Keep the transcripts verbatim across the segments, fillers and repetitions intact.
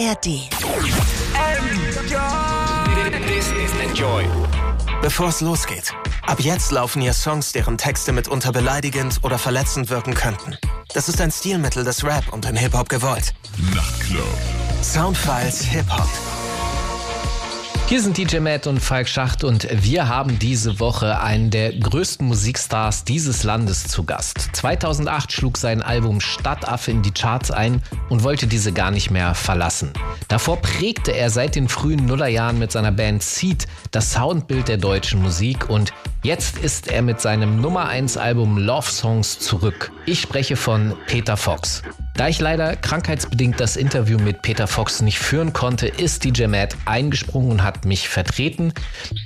A R D. Enjoy. This is Enjoy. Bevor es losgeht, ab jetzt laufen hier Songs, deren Texte mitunter beleidigend oder verletzend wirken könnten. Das ist ein Stilmittel des Rap und im Hip-Hop gewollt. Nachtclub. Soundfiles Hip-Hop. Hier sind D J Mad und Falk Schacht und wir haben diese Woche einen der größten Musikstars dieses Landes zu Gast. zweitausendacht schlug sein Album Stadtaffe in die Charts ein und wollte diese gar nicht mehr verlassen. Davor prägte er seit den frühen Nullerjahren mit seiner Band Seeed das Soundbild der deutschen Musik und jetzt ist er mit seinem Nummer eins Album Love Songs zurück. Ich spreche von Peter Fox. Da ich leider krankheitsbedingt das Interview mit Peter Fox nicht führen konnte, ist D J Mad eingesprungen und hat mich vertreten.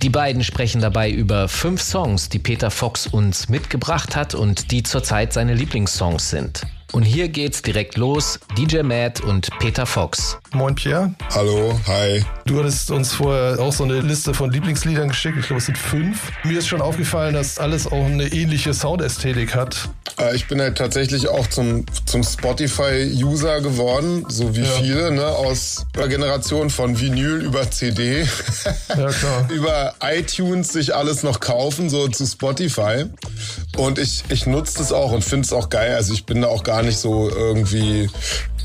Die beiden sprechen dabei über fünf Songs, die Peter Fox uns mitgebracht hat und die zurzeit seine Lieblingssongs sind. Und hier geht's direkt los, D J Mad und Peter Fox. Moin Pierre. Hallo, hi. Du hattest uns vorher auch so eine Liste von Lieblingsliedern geschickt, ich glaube es sind fünf. Mir ist schon aufgefallen, dass alles auch eine ähnliche Soundästhetik hat. Ich bin halt tatsächlich auch zum, zum Spotify-User geworden, so wie ja. viele, ne, aus der Generation von Vinyl über C D, ja, klar. über iTunes sich alles noch kaufen, so zu Spotify. Und ich, ich nutze das auch und finde es auch geil, also ich bin da auch gar nicht so irgendwie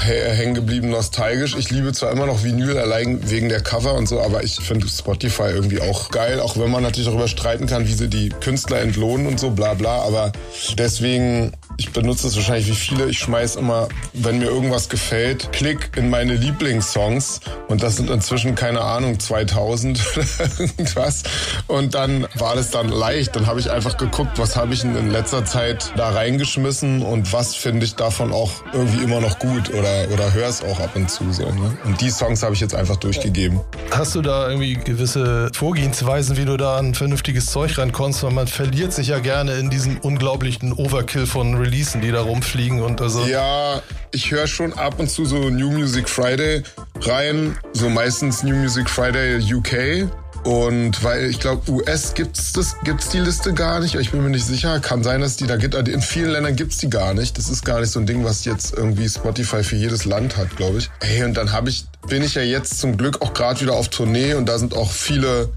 hängen geblieben nostalgisch. Ich liebe zwar immer noch Vinyl, allein wegen der Cover und so, aber ich finde Spotify irgendwie auch geil, auch wenn man natürlich darüber streiten kann, wie sie die Künstler entlohnen und so, bla bla, aber deswegen, ich benutze es wahrscheinlich wie viele, ich schmeiß immer, wenn mir irgendwas gefällt, klick in meine Lieblingssongs und das sind inzwischen, keine Ahnung, zweitausend oder irgendwas und dann war das dann leicht, dann habe ich einfach geguckt, was habe ich in letzter Zeit da reingeschmissen und was finde ich davon auch irgendwie immer noch gut oder oder höre es auch ab und zu so. Ne? Und die Songs habe ich jetzt einfach durchgegeben. Hast du da irgendwie gewisse Vorgehensweisen, wie du da an vernünftiges Zeug rankommst? Weil man verliert sich ja gerne in diesem unglaublichen Overkill von Releasen, die da rumfliegen und also... Ja, ich höre schon ab und zu so New Music Friday rein, so meistens New Music Friday U K. Und weil ich glaube, U S gibt's das, gibt's die Liste gar nicht. Ich bin mir nicht sicher. Kann sein, dass die da gibt. In vielen Ländern gibt's die gar nicht. Das ist gar nicht so ein Ding, was jetzt irgendwie Spotify für jedes Land hat, glaube ich. Hey, und dann habe ich, bin ich ja jetzt zum Glück auch gerade wieder auf Tournee und da sind auch viele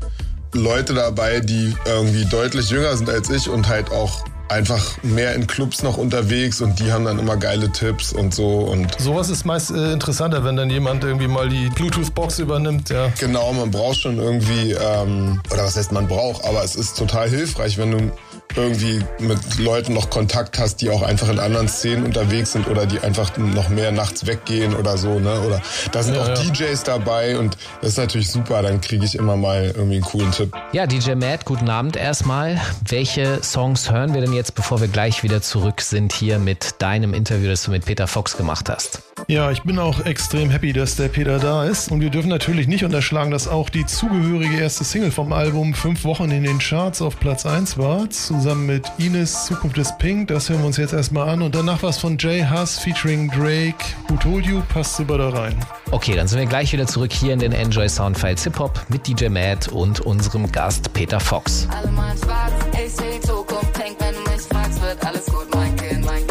Leute dabei, die irgendwie deutlich jünger sind als ich und halt auch einfach mehr in Clubs noch unterwegs und die haben dann immer geile Tipps und so. Und sowas ist meist äh, interessanter, wenn dann jemand irgendwie mal die Bluetooth-Box übernimmt. Ja. Genau, man braucht schon irgendwie, ähm, oder was heißt man braucht, aber es ist total hilfreich, wenn du irgendwie mit Leuten noch Kontakt hast, die auch einfach in anderen Szenen unterwegs sind oder die einfach noch mehr nachts weggehen oder so, ne? Oder da sind ja, auch ja. D Js dabei und das ist natürlich super, dann kriege ich immer mal irgendwie einen coolen Tipp. Ja, D J Mad, guten Abend erstmal. Welche Songs hören wir denn jetzt, bevor wir gleich wieder zurück sind hier mit deinem Interview, das du mit Peter Fox gemacht hast? Ja, ich bin auch extrem happy, dass der Peter da ist und wir dürfen natürlich nicht unterschlagen, dass auch die zugehörige erste Single vom Album fünf Wochen in den Charts auf Platz eins war, zusammen mit Ines, Zukunft ist Pink, das hören wir uns jetzt erstmal an und danach was von Jay Huss featuring Drake, Who Told You, passt super da rein. Okay, dann sind wir gleich wieder zurück hier in den Enjoy Soundfiles Hip Hop mit D J Mad und unserem Gast Peter Fox. Alle mal schwarz, ich sehe Zukunft Pink, wenn du mich fragst, wird alles gut, mein Kind, mein Kind.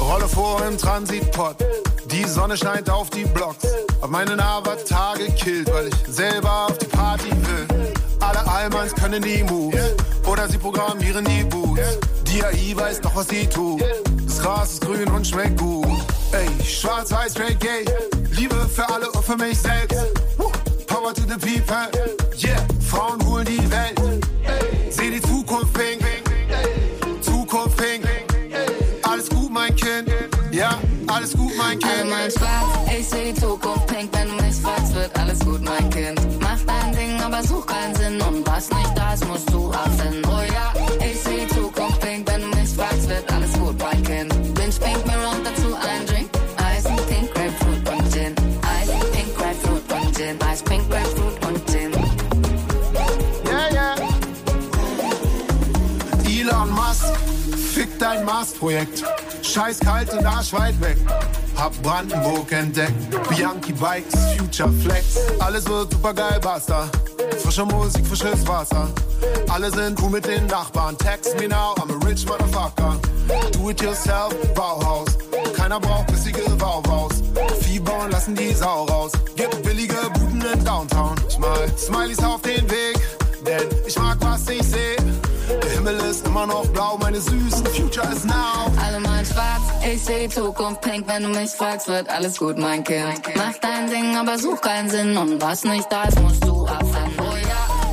Rolle vor im Transitpot, die Sonne scheint auf die Blocks. Hab meinen Avatar gekillt, weil ich selber auf die Party will. Alle Allmanns können die Moves, oder sie programmieren die Boots. Die A I weiß doch, was sie tut, das Gras ist grün und schmeckt gut. Ey, schwarz-weiß Reggae, Liebe für alle und für mich selbst. Power to the people, yeah, Frauen holen die Welt. Seh die Zukunft pink, Zukunft pink. Alles gut, mein Kind, ja, alles gut, mein Kind. Alle mal schwarz, ich seh die Zukunft pink, wenn du mich fragst, wird alles gut, mein Kind. Mach dein Ding, aber such keinen Sinn und was nicht da ist, musst du achten. Oh ja, ich seh die Zukunft pink, wenn du mich fragst, wird alles gut, mein Kind. Binge pink, mir und dazu ein Drink, Eis, pink, Grapefruit und Gin. Eis, pink, Grapefruit und Gin. Eis, pink, Grapefruit und Gin. Ja, ja. Elon Musk, fick dein Mars-Projekt. Scheiß kalt und Arsch weit weg. Hab Brandenburg entdeckt. Bianchi Bikes, Future Flex. Alles wird super geil, basta. Frische Musik, frisches Wasser. Alle sind cool mit den Nachbarn. Text me now, I'm a rich motherfucker. Do it yourself, Bauhaus. Kein keiner braucht, ist die Gewalt raus. Viehbauern und lassen die Sau raus. Gibt billige Buden in Downtown. Schmal Smileys auf den Weg, denn ich mag, was ich seh. Der Himmel ist immer noch blau, meine Süßen, Future is now. Alle malen schwarz, ich seh die Zukunft pink. Wenn du mich fragst, wird alles gut, mein Kind. Mach dein Ding, aber such keinen Sinn. Und was nicht da ist, musst du abfangen. Oh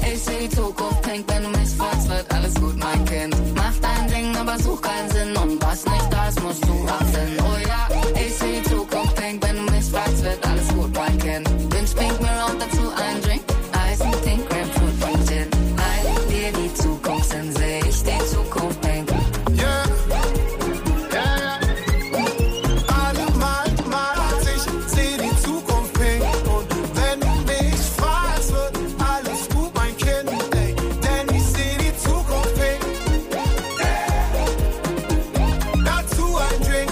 ja, ich seh die Zukunft pink. Wenn du mich fragst, wird alles gut, mein Kind. Mach dein Ding, aber such keinen Sinn. Und was nicht da ist, musst du abfangen. Oh ja, ich seh die Zukunft pink. Wenn du mich fragst, wird alles gut, mein Kind. Wünsch pink mir auch dazu ein Drink. Eis und Pink, Grapefruit und Gin. Halt dir die Zukunft in Sicht, die Zukunft pink. Yeah, yeah, yeah. Alle malen, malen sich, seh die Zukunft pink. Und wenn du mich fragst, wird alles gut, mein Kind. Ey, denn ich seh die Zukunft pink. Yeah. Dazu ein Drink.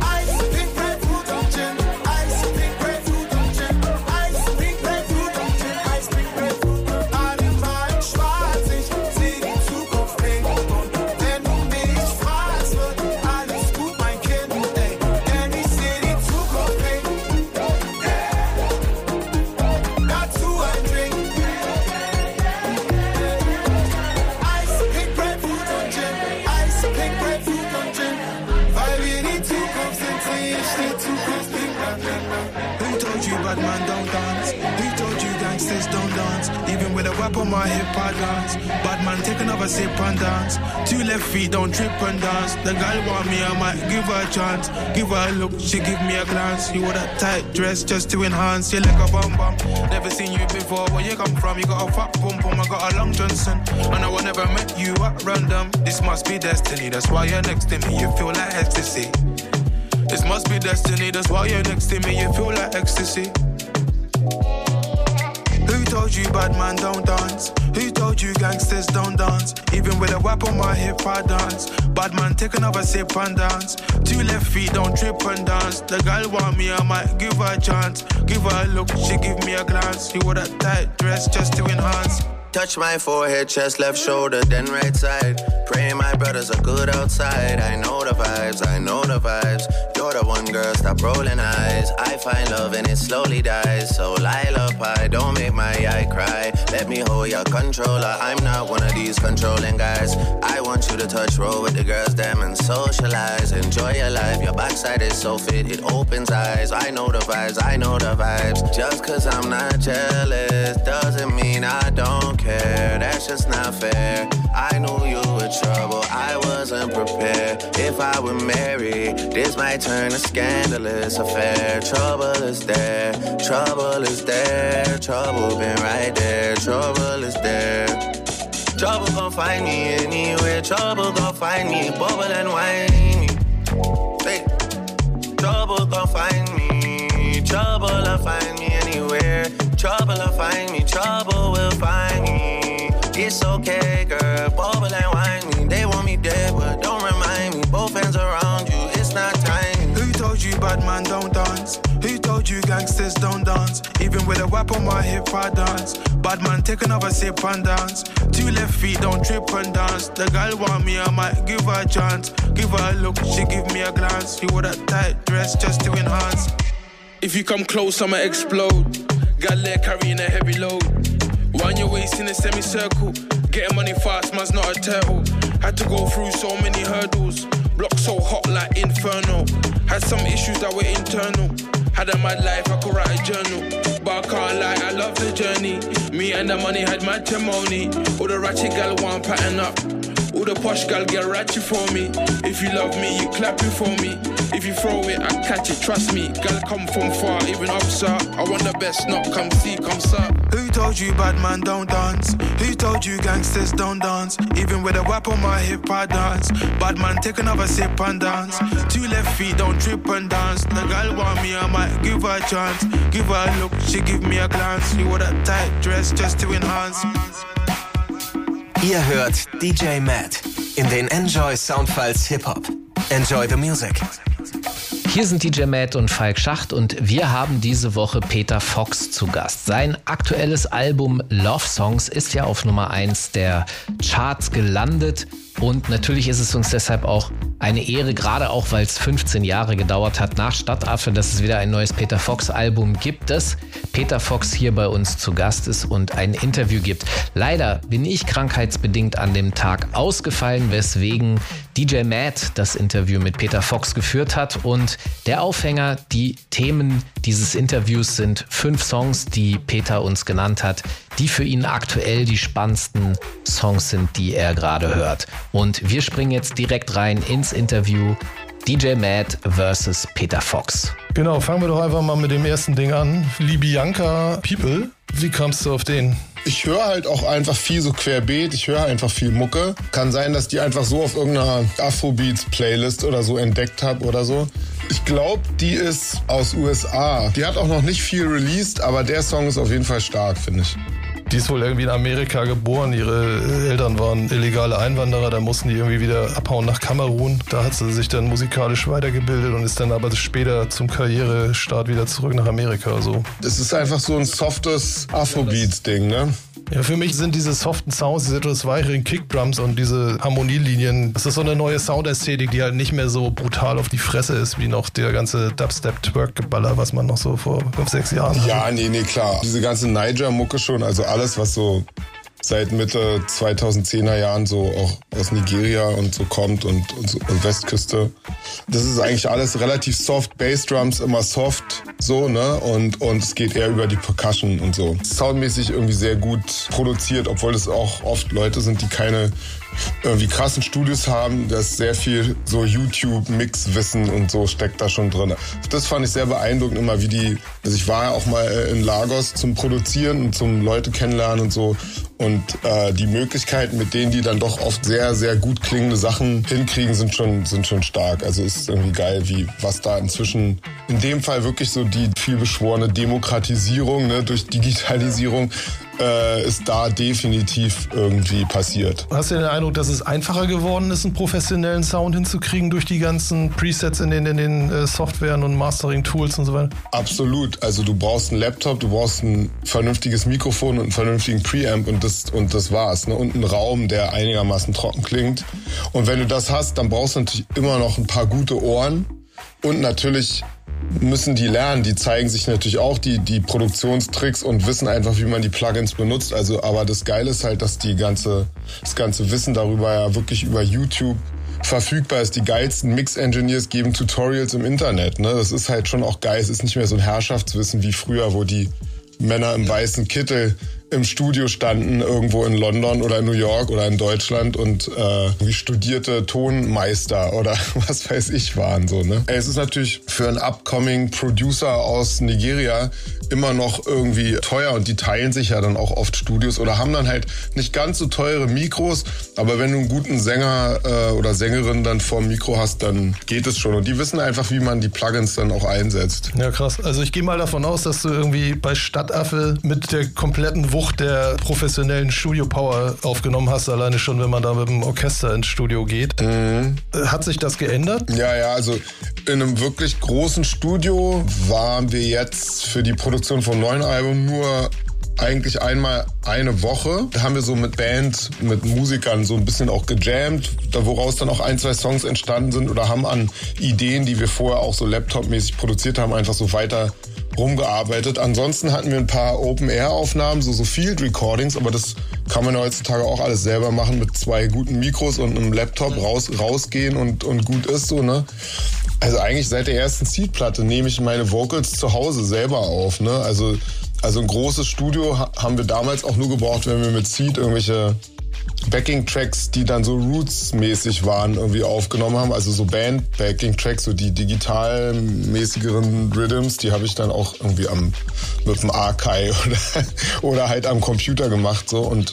Eis, Pink, Grapefruit und Gin. Eis, Pink, Grapefruit und Gin. Eis, Pink, Grapefruit und Gin. Eis, Pink, Grapefruit und Gin. Alle malen schwarz, ich seh die Zukunft pink. Und wenn du mich fragst, wird alles gut, mein Kind. Ey, denn ich seh die Zukunft pink. Yeah. Dazu ein Drink. Eis, Pink, Grapefruit und Gin. Eis, Pink, Grapefruit und Gin. Weil wir die Zukunft sind, seh ich die Zukunft pink. Who told you bad man don't dance? Who told you gangsters don't dance? Even with a whip on my hip, I dance. Bad man, take another sip and dance. Two left feet, don't trip and dance. The girl want me, I might give her a chance. Give her a look, she give me a glance. You wore that tight dress just to enhance. You like a bum bum. Never seen you before. Where you come from? You got a fat bum bum. I got a long Johnson. And I would never met you at random. This must be destiny. That's why you're next to me. You feel like ecstasy. This must be destiny, that's why you're next to me, you feel like ecstasy. Who told you bad man don't dance? Who told you gangsters don't dance? Even with a whip on my hip, I dance. Bad man, take another sip and dance. Two left feet, don't trip and dance. The girl want me, I might give her a chance. Give her a look, she give me a glance. You wore that tight dress just to enhance. Touch my forehead, chest, left shoulder, then right side. Pray my brothers are good outside. I know the vibes, I know the vibes. You're the one girl, stop rolling eyes. I find love and it slowly dies. So lullaby, don't make my eye cry. Let me hold your controller. I'm not one of these controlling guys. I want you to touch, roll with the girls, damn, and socialize. Enjoy your life, your backside is so fit, it opens eyes. I know the vibes, I know the vibes. Just cause I'm not jealous doesn't mean I don't care, that's just not fair. I knew you were trouble, I wasn't prepared. If I were married, this might turn a scandalous affair. Trouble is there, trouble is there. Trouble been right there, trouble is there. Trouble gon' find me anywhere. Trouble gon' find me, bubble and whine me. Hey. Trouble gon' find me, trouble'll find me anywhere. Trouble'll find me, trouble will find me. It's okay, girl, bubble and wine me. They want me dead, but don't remind me. Both hands around you, it's not time. Who told you bad man don't dance? Who told you gangsters don't dance? Even with a whip on my hip, I dance. Bad man, take another sip and dance. Two left feet, don't trip and dance. The girl want me, I might give her a chance. Give her a look, she give me a glance. You wore that tight dress just to enhance. If you come close, I'ma explode. Got there carrying a heavy load. Wind your waist in a semicircle. Getting money fast, man's not a turtle. Had to go through so many hurdles. Blocked so hot like inferno. Had some issues that were internal. Had a mad life, I could write a journal. But I can't lie, I love the journey. Me and the money had matrimony. All the ratchet gal want pattern up. All the posh gal get ratchet for me. If you love me, you clapping for me. If you throw it, I catch it, trust me. Girl, come from far, even up, sir. I want the best, not come see, come, sir. Who told you bad man don't dance? Who told you gangsters don't dance? Even with a whip on my hip, I dance. Bad man, take another sip and dance. Two left feet, don't trip and dance. The girl want me, I might give her a chance. Give her a look, she give me a glance. You wore that tight dress just to enhance. Ihr hört D J Mad in den Enjoy Soundfiles Hip-Hop. Enjoy the music. Hier sind D J Mad und Falk Schacht und wir haben diese Woche Peter Fox zu Gast. Sein aktuelles Album Love Songs ist ja auf Nummer eins der Charts gelandet und natürlich ist es uns deshalb auch Eine Ehre, gerade auch, weil es fünfzehn Jahre gedauert hat nach Stadtaffe, dass es wieder ein neues Peter Fox Album gibt, dass Peter Fox hier bei uns zu Gast ist und ein Interview gibt. Leider bin ich krankheitsbedingt an dem Tag ausgefallen, weswegen D J Mad das Interview mit Peter Fox geführt hat, und der Aufhänger, die Themen dieses Interviews sind fünf Songs, die Peter uns genannt hat, die für ihn aktuell die spannendsten Songs sind, die er gerade hört. Und wir springen jetzt direkt rein ins Interview D J Mad versus Peter Fox. Genau, fangen wir doch einfach mal mit dem ersten Ding an. Libianca People, wie kamst du auf den? Ich höre halt auch einfach viel so querbeet, ich höre einfach viel Mucke. Kann sein, dass die einfach so auf irgendeiner Afrobeats-Playlist oder so entdeckt habe oder so. Ich glaube, die ist aus U S A. Die hat auch noch nicht viel released, aber der Song ist auf jeden Fall stark, finde ich. Die ist wohl irgendwie in Amerika geboren. Ihre Eltern waren illegale Einwanderer. Da mussten die irgendwie wieder abhauen nach Kamerun. Da hat sie sich dann musikalisch weitergebildet und ist dann aber später zum Karrierestart wieder zurück nach Amerika. So. Das ist einfach so ein softes Afrobeats-Ding, ne? Ja, für mich sind diese soften Sounds, diese etwas weicheren Kickdrums und diese Harmonielinien, das ist so eine neue Soundästhetik, die halt nicht mehr so brutal auf die Fresse ist, wie noch der ganze Dubstep-Twerk-Geballer, was man noch so vor fünf, sechs Jahren hatte. Ja, nee, nee, klar. Diese ganze Niger-Mucke schon, also alles, was so seit Mitte zweitausendzehner Jahren so auch aus Nigeria und so kommt und, und, so, und Westküste. Das ist eigentlich alles relativ soft, Bassdrums immer soft, so, ne? Und, und es geht eher über die Percussion und so. Soundmäßig irgendwie sehr gut produziert, obwohl es auch oft Leute sind, die keine irgendwie krassen Studios haben. Da ist sehr viel so YouTube-Mix-Wissen und so steckt da schon drin. Das fand ich sehr beeindruckend immer, wie die, also ich war ja auch mal in Lagos zum Produzieren und zum Leute kennenlernen und so. Und äh, die Möglichkeiten, mit denen die dann doch oft sehr, sehr gut klingende Sachen hinkriegen, sind schon, sind schon stark. Also ist irgendwie geil, wie was da inzwischen, in dem Fall wirklich so die vielbeschworene Demokratisierung, ne, durch Digitalisierung, äh, ist da definitiv irgendwie passiert. Hast du den Eindruck, dass es einfacher geworden ist, einen professionellen Sound hinzukriegen durch die ganzen Presets in den, in den äh, Softwaren und Mastering-Tools und so weiter? Absolut. Also du brauchst einen Laptop, du brauchst ein vernünftiges Mikrofon und einen vernünftigen Preamp und und das war's, ne? Und ein Raum, der einigermaßen trocken klingt. Und wenn du das hast, dann brauchst du natürlich immer noch ein paar gute Ohren. Und natürlich müssen die lernen. Die zeigen sich natürlich auch die, die Produktionstricks und wissen einfach, wie man die Plugins benutzt. Also, aber das Geile ist halt, dass die ganze, das ganze Wissen darüber ja wirklich über YouTube verfügbar ist. Die geilsten Mix-Engineers geben Tutorials im Internet, ne? Das ist halt schon auch geil. Es ist nicht mehr so ein Herrschaftswissen wie früher, wo die Männer im weißen Kittel im Studio standen, irgendwo in London oder in New York oder in Deutschland und äh, studierte Tonmeister oder was weiß ich waren. So, ne? Es ist natürlich für einen upcoming Producer aus Nigeria immer noch irgendwie teuer und die teilen sich ja dann auch oft Studios oder haben dann halt nicht ganz so teure Mikros, aber wenn du einen guten Sänger äh, oder Sängerin dann vorm Mikro hast, dann geht es schon und die wissen einfach, wie man die Plugins dann auch einsetzt. Ja, krass. Also ich gehe mal davon aus, dass du irgendwie bei Stadtaffe mit der kompletten der professionellen Studio-Power aufgenommen hast, alleine schon, wenn man da mit dem Orchester ins Studio geht. Mhm. Hat sich das geändert? Ja, ja, also in einem wirklich großen Studio waren wir jetzt für die Produktion vom neuen Album nur eigentlich einmal eine Woche. Da haben wir so mit Band, mit Musikern so ein bisschen auch gejammt, woraus dann auch ein, zwei Songs entstanden sind oder haben an Ideen, die wir vorher auch so laptopmäßig produziert haben, einfach so weiter rumgearbeitet. Ansonsten hatten wir ein paar Open-Air-Aufnahmen, so, so Field-Recordings, aber das kann man ja heutzutage auch alles selber machen mit zwei guten Mikros und einem Laptop raus, rausgehen und, und gut ist so, ne? Also eigentlich seit der ersten Seeed-Platte nehme ich meine Vocals zu Hause selber auf, ne? Also, also ein großes Studio haben wir damals auch nur gebraucht, wenn wir mit Seeed irgendwelche Backing-Tracks, die dann so Roots-mäßig waren, irgendwie aufgenommen haben. Also so Band-Backing-Tracks, so die digital-mäßigeren Rhythms, die habe ich dann auch irgendwie am, mit dem Archive oder, oder halt am Computer gemacht. So. Und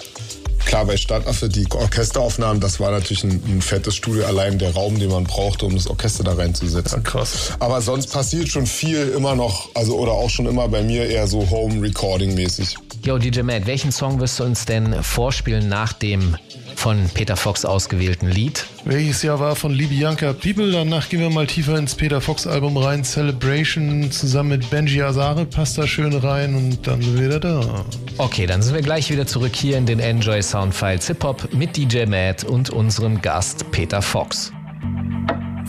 klar, bei Stadtaffe, die Orchesteraufnahmen, das war natürlich ein, ein fettes Studio, allein der Raum, den man brauchte, um das Orchester da reinzusetzen. Ja, krass. Aber sonst passiert schon viel immer noch, also oder auch schon immer bei mir eher so Home-Recording-mäßig. Yo, D J Mad, welchen Song wirst du uns denn vorspielen nach dem von Peter Fox ausgewählten Lied? Welches Jahr war von Libianca People? Danach gehen wir mal tiefer ins Peter Fox Album rein. Celebration zusammen mit Benji Azare passt da schön rein und dann sind wir wieder da. Okay, dann sind wir gleich wieder zurück hier in den Enjoy Soundfiles Hip Hop mit D J Mad und unserem Gast Peter Fox.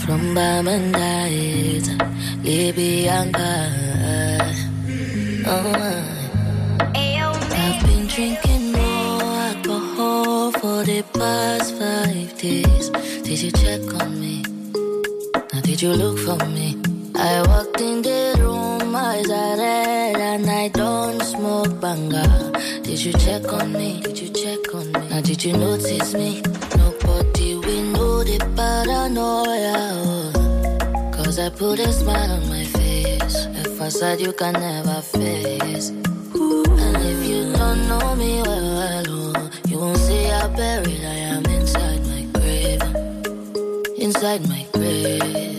From Bahman died Libianca. Oh, I've been drinking more alcohol for the past five days. Did you check on me? Now did you look for me? I walked in the room, eyes are red, and I don't smoke banga. Did you check on me? Did you check on me? Now did you notice me? Nobody we know the paranoia. Cause I put a smile on my face. A facade you can never face. And if you don't know me well, hello, you won't see how buried I am inside my grave. Inside my grave.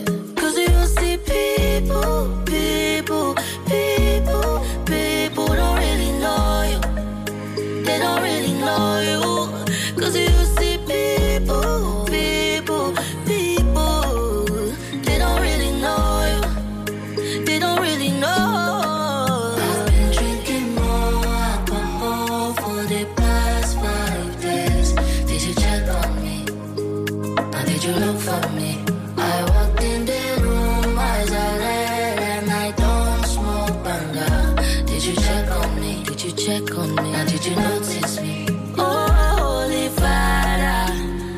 People, people, people, people don't really know you. They don't really know you. Cause you see people, people, people, they don't really know you. They don't really know. I've been drinking more alcohol for the past five days. Did you check on me? Or did you look for me? I walked in the room, eyes are red, and I don't smoke banga. Did you check on me? Did you check on me? Now did you notice me? Oh, holy father,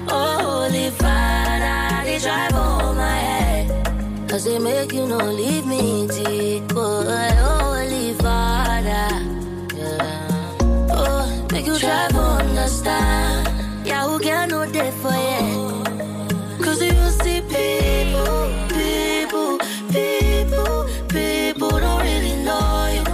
oh, holy father, they drive over my head. Cause they make you no leave me, Tico. Oh, holy father, yeah. Oh, make you try to understand. Yeah, who can know that for you? Cause you see people, people, people, people don't really know you.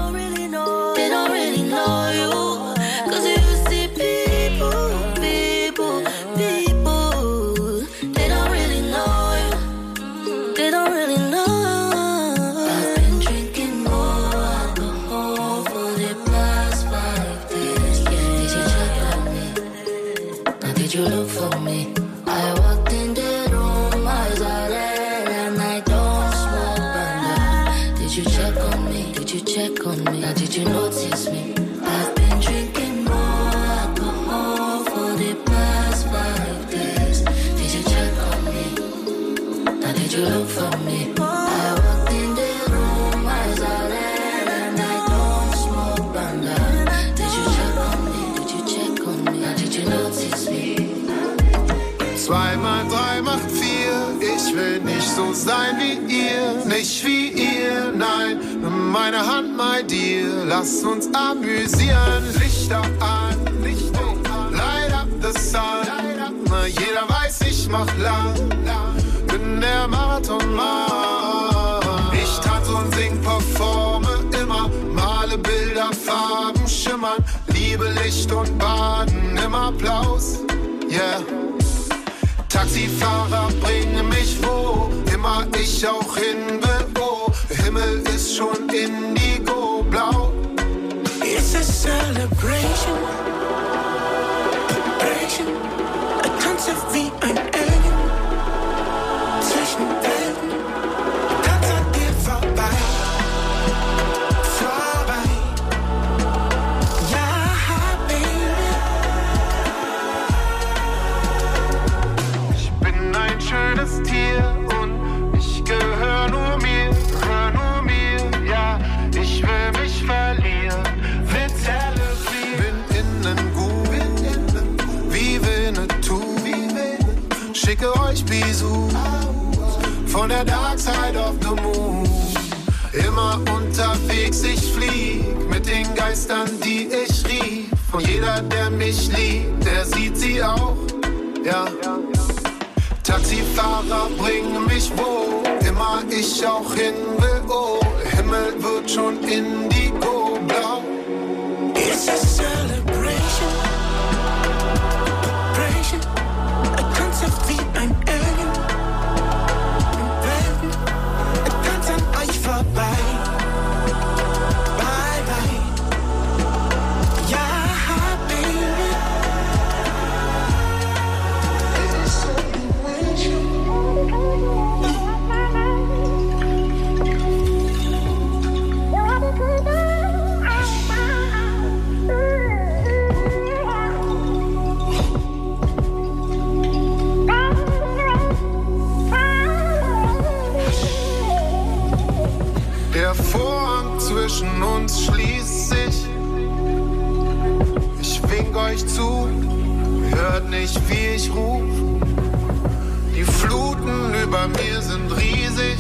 They don't really know you. Cause you see people, people, people, they don't really know you. They don't really know. I've been drinking more alcohol for the past five days. Did you check on me? Now did you look for me? I walked in the Did you check on me? Now did you notice me? I've been drinking more alcohol for the past five days. Did you check on me? Now did you look for me? I walked in the room, eyes are red, and I don't smoke banga. Did you check on me? Did you check on me? Now did you notice me? Zwei mal drei macht vier. Ich will nicht so sein wie ihr, nicht wie ihr, nein. Nimm meine Hand, mein Dear, lass uns amüsieren. Lichter an, Lichter an, light up the sun. Na, jeder weiß, ich mach lang, bin der Marathonmann. Ich tanze und sing, performe immer, male Bilder, Farben schimmern, Liebe, Licht und Baden, im Applaus, yeah. Taxifahrer bringe mich wo, immer ich auch hin bin, oh, Himmel ist schon indigo blau. It's a celebration, celebration, ich tanze wie ein Alien, zwischen Welten, ich tanze an dir vorbei, vorbei, ja, Baby. Ich bin ein schönes Tier. Gehör nur mir, hör nur mir, ja, ich will mich verlieren. Wir zelebrieren. Bin innen gut, bin innen gut, wie Winnetou. Schicke euch Bisous von der Dark Side of the Moon. Immer unterwegs, ich flieg mit den Geistern, die ich rief. Und jeder, der mich liebt, der sieht sie auch, ja. Taxifahrer bringen mich wo, immer ich auch hin will, oh, Himmel wird schon indigo blau. It's a celebration, celebration, ein Konzept wie ein Alien, in Welten, ein Tanz an euch vorbei. hört nicht, wie ich ruf. Die Fluten über mir sind riesig.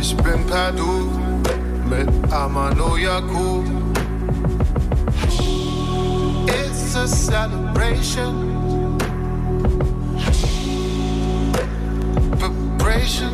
Ich bin per Du mit Amano Yakub. It's a celebration. Preparation.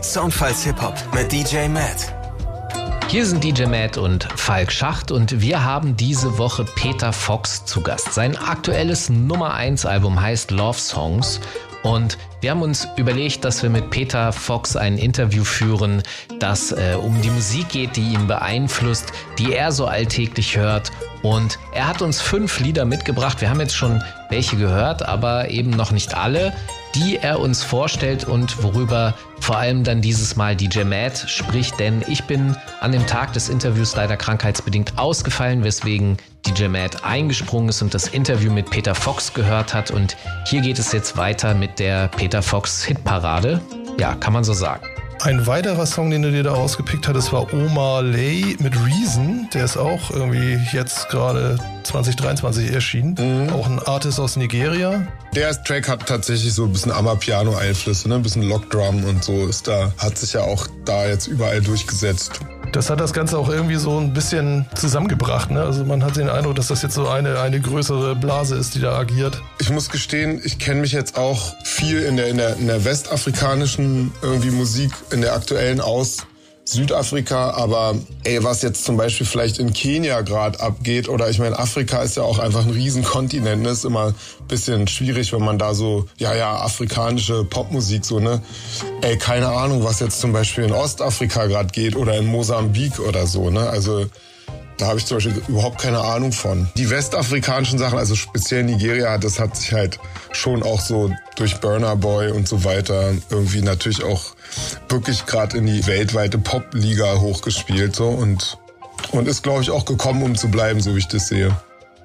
Soundfiles Hip-Hop mit D J Mad. Hier sind D J Mad und Falk Schacht und wir haben diese Woche Peter Fox zu Gast. Sein aktuelles Nummer eins Album heißt Love Songs und wir haben uns überlegt, dass wir mit Peter Fox ein Interview führen, das äh, um die Musik geht, die ihn beeinflusst, die er so alltäglich hört. Und er hat uns fünf Lieder mitgebracht. Wir haben jetzt schon welche gehört, aber eben noch nicht alle, die er uns vorstellt und worüber vor allem dann dieses Mal D J Mad spricht, denn ich bin an dem Tag des Interviews leider krankheitsbedingt ausgefallen, weswegen D J Mad eingesprungen ist und das Interview mit Peter Fox gehört hat. Und hier geht es jetzt weiter mit der Peter Fox Hitparade. Ja, kann man so sagen. Ein weiterer Song, den du dir da ausgepickt hattest, war Oma Lay mit Reason. Der ist auch irgendwie jetzt gerade zwanzig dreiundzwanzig erschienen. Mhm. Auch ein Artist aus Nigeria. Der Track hat tatsächlich so ein bisschen Amapiano-Einflüsse, ne? Ein bisschen Lockdrum und so. Ist da, hat sich ja auch da jetzt überall durchgesetzt. Das hat das Ganze auch irgendwie so ein bisschen zusammengebracht, ne? Also man hat den Eindruck, dass das jetzt so eine, eine größere Blase ist, die da agiert. Ich muss gestehen, ich kenne mich jetzt auch viel in der, in der, in der westafrikanischen irgendwie Musik, in der aktuellen aus Südafrika, aber ey, was jetzt zum Beispiel vielleicht in Kenia gerade abgeht, oder ich meine, Afrika ist ja auch einfach ein Riesenkontinent, ne? Ist immer ein bisschen schwierig, wenn man da so, ja, ja, afrikanische Popmusik so, ne? Ey, keine Ahnung, was jetzt zum Beispiel in Ostafrika gerade geht oder in Mosambik oder so, ne? Also da habe ich zum Beispiel überhaupt keine Ahnung von. Die westafrikanischen Sachen, also speziell Nigeria, das hat sich halt schon auch so durch Burna Boy und so weiter irgendwie natürlich auch wirklich gerade in die weltweite Popliga hochgespielt so und, und ist, glaube ich, auch gekommen, um zu bleiben, so wie ich das sehe.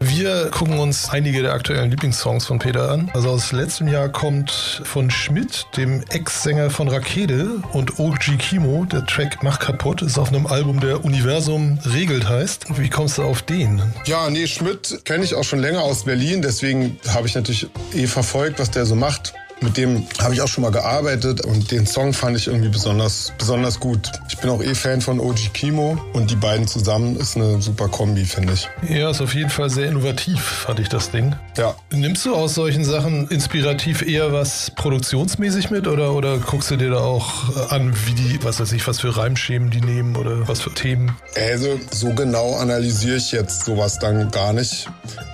Wir gucken uns einige der aktuellen Lieblingssongs von Peter an. Also aus letztem Jahr kommt von Schmidt, dem Ex-Sänger von Rakete, und O G Kimo, der Track Mach kaputt, ist auf einem Album, der Universum regelt heißt. Wie kommst du auf den? Ja, nee, Schmidt kenne ich auch schon länger aus Berlin, deswegen habe ich natürlich eh verfolgt, was der so macht. Mit dem habe ich auch schon mal gearbeitet und den Song fand ich irgendwie besonders, besonders gut. Ich bin auch eh Fan von O G Kimo und die beiden zusammen ist eine super Kombi, finde ich. Ja, ist auf jeden Fall sehr innovativ, fand ich das Ding. Ja. Nimmst du aus solchen Sachen inspirativ eher was produktionsmäßig mit oder, oder guckst du dir da auch an, wie die, was weiß ich, was für Reimschemen die nehmen oder was für Themen? Also, so genau analysiere ich jetzt sowas dann gar nicht.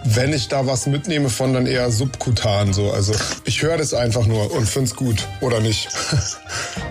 Wenn ich da was mitnehme von, dann eher subkutan so. Also, ich höre das einfach nur und find's gut oder nicht.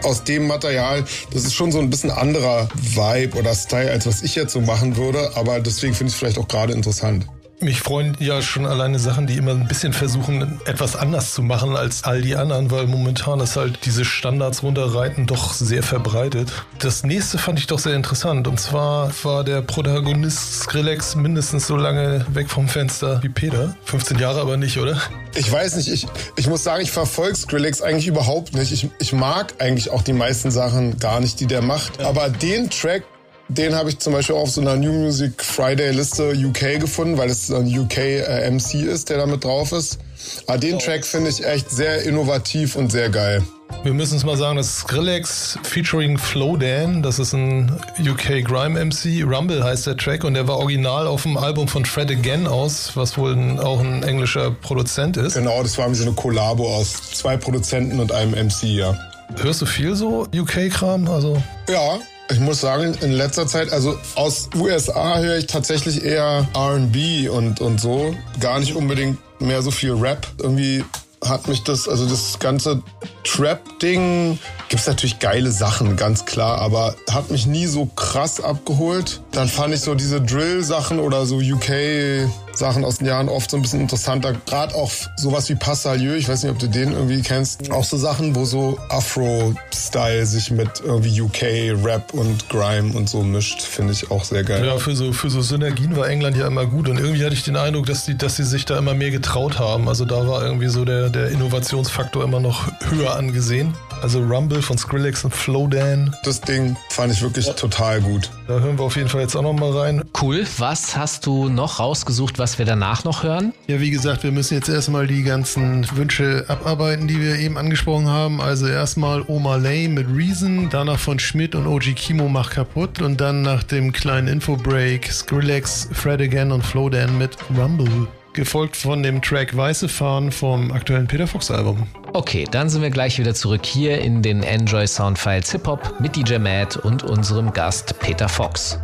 Aus dem Material, das ist schon so ein bisschen anderer Vibe oder Style, als was ich jetzt so machen würde, aber deswegen finde ich es vielleicht auch gerade interessant. Mich freuen ja schon alleine Sachen, die immer ein bisschen versuchen, etwas anders zu machen als all die anderen, weil momentan ist halt diese Standards runterreiten doch sehr verbreitet. Das nächste fand ich doch sehr interessant. Und zwar war der Protagonist Skrillex mindestens so lange weg vom Fenster wie Peter. fünfzehn Jahre aber nicht, oder? Ich weiß nicht. Ich, ich muss sagen, ich verfolge Skrillex eigentlich überhaupt nicht. Ich, ich mag eigentlich auch die meisten Sachen gar nicht, die der macht. Ja. Aber den Track, den habe ich zum Beispiel auch auf so einer New Music Friday Liste U K gefunden, weil es ein U K M C ist, der da mit drauf ist. Aber den Track finde ich echt sehr innovativ und sehr geil. Wir müssen es mal sagen, das ist Skrillex featuring Flowdan, das ist ein U K Grime M C, Rumble heißt der Track und der war original auf dem Album von Fred Again aus, was wohl ein, auch ein englischer Produzent ist. Genau, das war so eine Kollabo aus zwei Produzenten und einem M C, ja. Hörst du viel so U K-Kram? Also ja. Ich muss sagen, in letzter Zeit, also aus U S A höre ich tatsächlich eher R and B und, und so. Gar nicht unbedingt mehr so viel Rap. Irgendwie hat mich das, also das ganze Trap-Ding, gibt's natürlich geile Sachen, ganz klar, aber hat mich nie so krass abgeholt. Dann fand ich so diese Drill-Sachen oder so U K-Sachen aus den Jahren oft so ein bisschen interessanter. Gerade auch sowas wie Passalieu, ich weiß nicht, ob du den irgendwie kennst. Auch so Sachen, wo so Afro-Style sich mit irgendwie U K-Rap und Grime und so mischt, finde ich auch sehr geil. Ja, für so, für so Synergien war England ja immer gut und irgendwie hatte ich den Eindruck, dass die, dass die sich da immer mehr getraut haben. Also da war irgendwie so der, der Innovationsfaktor immer noch höher angesehen. Also Rumble von Skrillex und Flowdan. Das Ding fand ich wirklich total gut. Da hören wir auf jeden Fall jetzt auch nochmal rein. Cool. Was hast du noch rausgesucht, was wir danach noch hören? Ja, wie gesagt, wir müssen jetzt erstmal die ganzen Wünsche abarbeiten, die wir eben angesprochen haben. Also erstmal Oma Lay mit Reason, danach von Schmidt und O G Kimo Mach Kaputt und dann nach dem kleinen Infobreak Skrillex, Fred Again und Flowdan mit Rumble. Gefolgt von dem Track Weiße Fahnen vom aktuellen Peter Fox Album. Okay, dann sind wir gleich wieder zurück hier in den Enjoy Soundfiles Hip-Hop mit D J Mad und unserem Gast Peter Fox.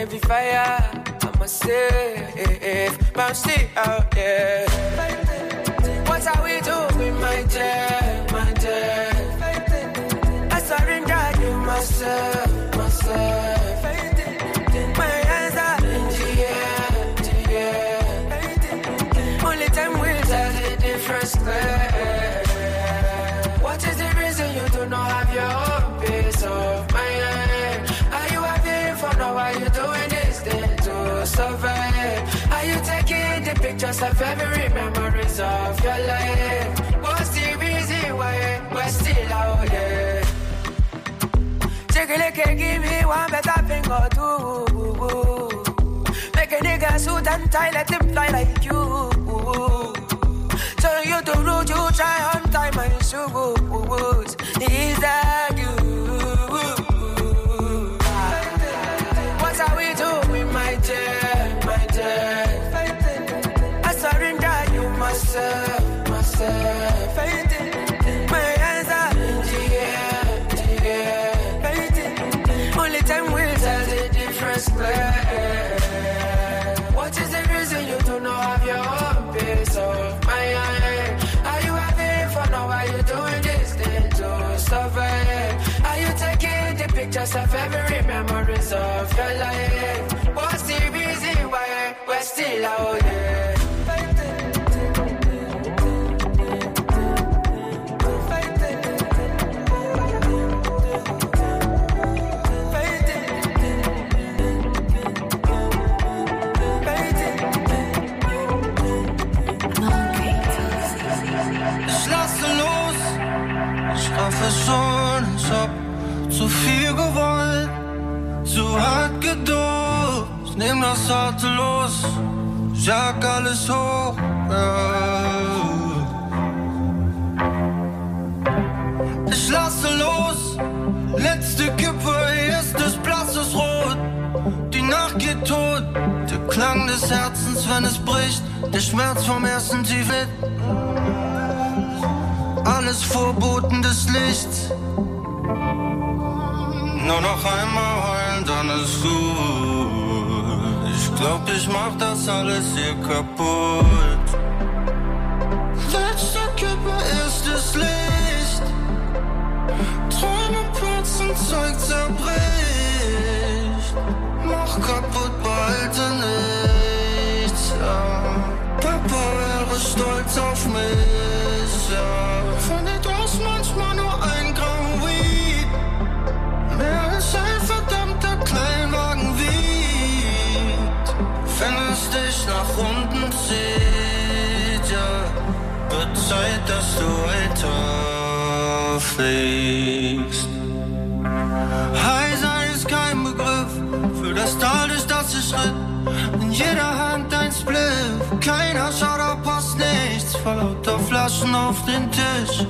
Every fire, I'ma save, but I'm still out there. What are we doing with my death, my death? I surrender to myself, myself. My hands are in the air, the air. Only time will tell the difference clear. What is the reason you do not have your own peace of mind? Why you doing this thing to survive? Are you taking the pictures of every memories of your life? What's the reason why we're still out here? Jiggly can give me one better thing or two. Make a nigga suit and tie, let him fly like you. Tell you the route you try on time and shoes. Is that you? Just of every memories of your life. What's the reason why we're still out here? Ich lasse los, ich raffe schon, ich hab zu viel gewollt, zu hart gedopt. Nimm das Harte los, jag alles hoch. Yeah. Ich lasse los, letzte Kippe, erstes Blass ist rot. Die Nacht geht tot, der Klang des Herzens, wenn es bricht. Der Schmerz vom ersten Tief. Alles Vorboten des Lichts. Nur noch einmal heulen, dann ist gut. Ich glaub, ich mach das alles hier kaputt. Letzte Kippe ist das Licht. Träume platzen, Zeug zerbricht. Mach kaputt, behalte nichts, ja. Papa wäre stolz auf mich, ja. Findet aus manchmal nur ein Gramm Weed. Mehr ist ein verdammter Kleinwagen wiegt, wenn es dich nach unten zieht, ja. Wird Zeit, dass du weiter fliegst. Heiß, heiß, ist kein Begriff für das Tal, durch das ich ritt. In jeder Hand ein Spliff. Keiner schaut, da passt nichts. Vor lauter Flaschen auf den Tisch.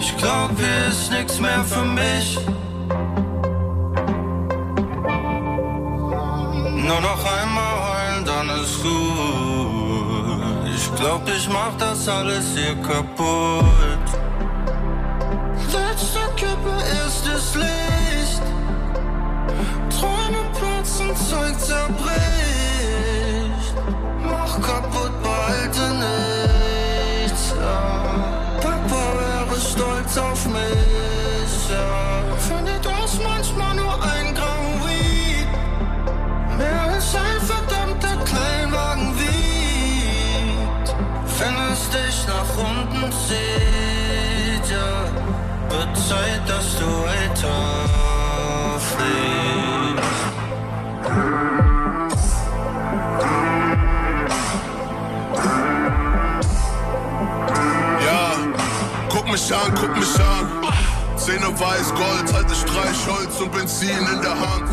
Ich glaub, hier ist nix mehr für mich. Nur noch einmal heulen, dann ist gut. Ich glaub, ich mach das alles hier kaputt. Letzte Kippe ist das Licht. Träume platzen, Zeug zerbricht. Mach kaputt, behalte nichts. Ja. Papa wäre stolz auf mich. Ja. Findet aus manchmal nur ein Gramm Weed. Mehr als ein verdammter Kleinwagen wiegt. Wenn es dich nach unten zieht, ja. Wird Zeit, dass du älter fliegst. Ja, guck mich an, guck mich an. Zähne weiß, Gold, alte Streichholz und Benzin in der Hand.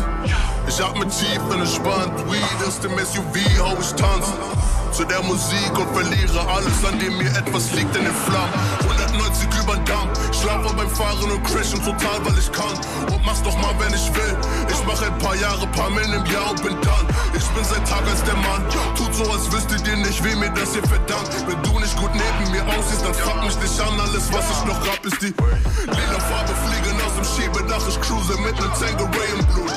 Ich hab mit Jeep in entspannt, Weed aus dem S U V, hau ich tanz zu der Musik und verliere alles, an dem mir etwas liegt, in den Flammen. hundertneunzig übern Damm, schlafe beim Fahren und crashen total, weil ich kann. Und mach's doch mal, wenn ich will. Ich mach ein paar Jahre, paar Millen im Jahr und bin dann. Ich bin seit Tag als der Mann. Tut so, als wüsstet ihr nicht, wem mir das hier verdammt. Wenn du nicht gut neben mir aussiehst, dann fuck mich nicht an. Alles, was ich noch hab, ist die lila Farbe, fliegen aus dem Schiebedach. Ich cruise mit nem Tangeray im Blut.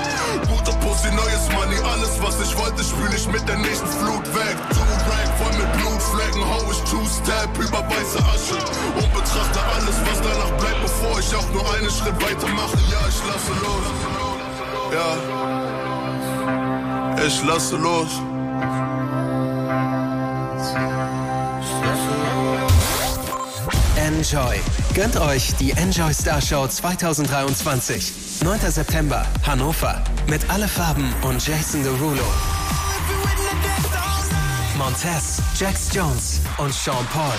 Guter Pussy, neues Money, alles, was ich wollte, spül ich mit der nächsten Flut weg. Two-Rack, voll mit Blutflecken, hau ich Two-Step über weiße Asche. Und betrachte alles, was danach bleibt, bevor ich auch nur einen Schritt weitermache. Ja, ich lasse los. Ja, ich lasse los. Enjoy. Gönnt euch die Enjoy Star Show zwanzig dreiundzwanzig. neunter September, Hannover. Mit Alle Farben und Jason Derulo. Montez, Jax Jones und Sean Paul.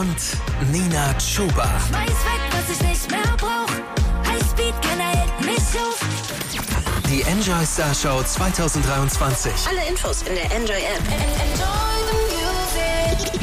Und Nina Chuba. Schmeiß weg, was ich nicht mehr brauch. Highspeed, keiner hält mich auf. Die Enjoy Star Show zwanzig dreiundzwanzig. Alle Infos in der Enjoy App. Enjoy the music.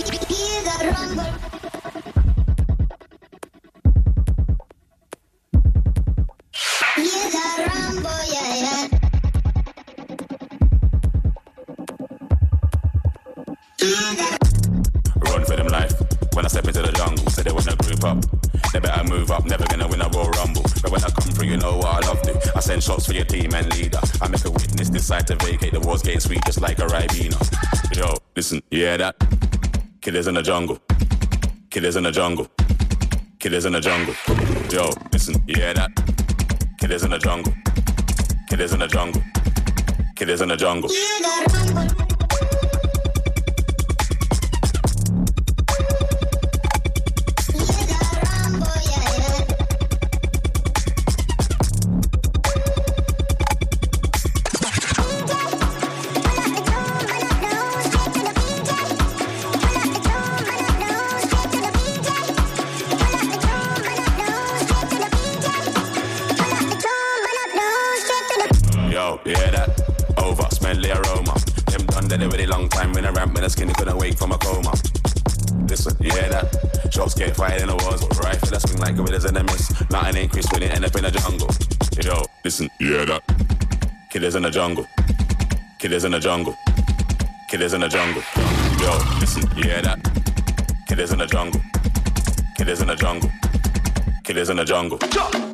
Shots for your team and leader. I make a witness decide to vacate. The war's getting sweet just like a Ribena. Yo, listen, you hear that? Killers in the jungle. Killers in the jungle. Killers in the jungle. Yo, listen, you hear that? Killers in the jungle. Killers in the jungle. Killers in the jungle. Killers in the jungle. Killers in the jungle. Killers in the jungle. Yo, listen, you hear that? Killers in the jungle. Killers in the jungle. Killers in the jungle. Jungle,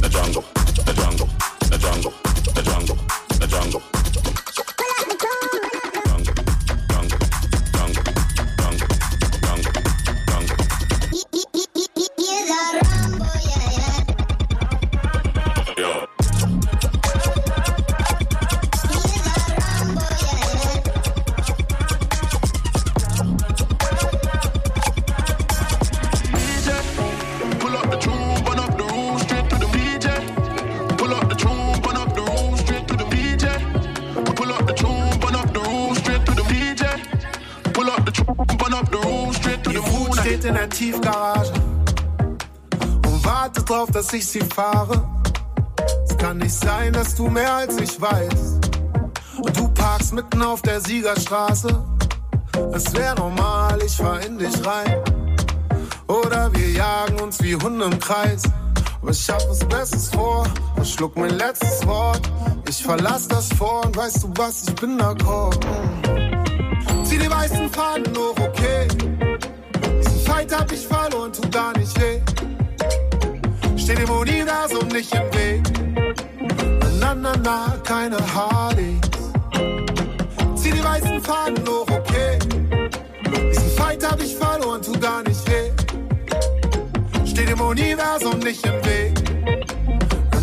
the jungle, the jungle, the jungle, the jungle, the jungle. wartet drauf, dass ich sie fahre. Es kann nicht sein, dass du mehr als ich weiß. Und du parkst mitten auf der Siegerstraße. Es wär normal, ich fahr in dich rein. Oder wir jagen uns wie Hunde im Kreis. Aber ich hab was Besseres vor, verschluck mein letztes Wort. Ich verlass das vor und weißt du was, ich bin d'accord. Zieh die weißen Faden hoch, okay. Diesen Fight hab ich verloren, tut gar nicht weh. Steh dem Universum nicht im Weg. Na, na, na, na, keine Harleys. Zieh die weißen Faden hoch, okay. Diesen Fight hab ich verloren, tut gar nicht weh. Steh dem Universum nicht im Weg.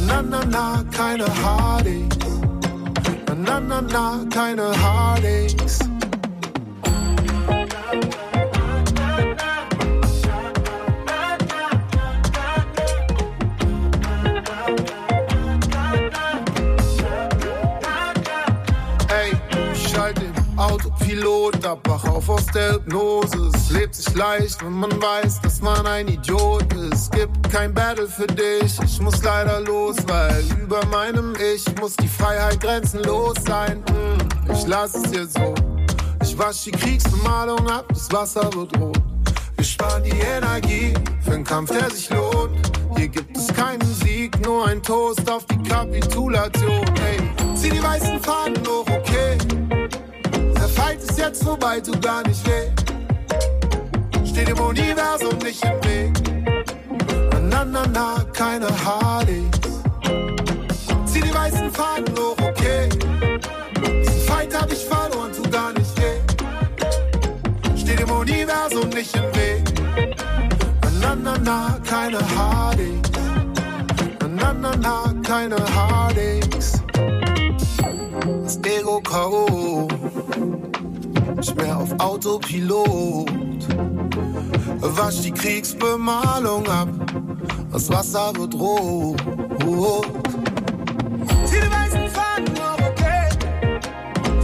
Na, na, na, keine Harleys. Na, na, na, keine Harleys. Pilot, ab, wach auf aus der Hypnose. Es lebt sich leicht, wenn man weiß, dass man ein Idiot ist. Gibt kein Battle für dich, ich muss leider los, weil über meinem Ich muss die Freiheit grenzenlos sein. Mm, ich lass es dir so. Ich wasch die Kriegsbemalung ab, das Wasser wird rot. Wir sparen die Energie für einen Kampf, der sich lohnt. Hier gibt es keinen Sieg, nur ein Toast auf die Kapitulation. Hey, zieh die weißen Fahnen hoch, okay. Der Fight ist jetzt vorbei, tut gar nicht weh. Steh dem Universum nicht im Weg. Na, na, na, keine Harleys. Zieh die weißen Faden hoch, okay. Diesen Fight hab ich verloren, tut gar nicht weh. Steh dem Universum nicht im Weg. Na, na, na, keine Harleys. Na, na, na, keine Harleys. Das Ego K O. Ich mehr auf Autopilot. Wasch die Kriegsbemalung ab. Das Wasser wird rot. Zieh die weißen Faden auf, okay.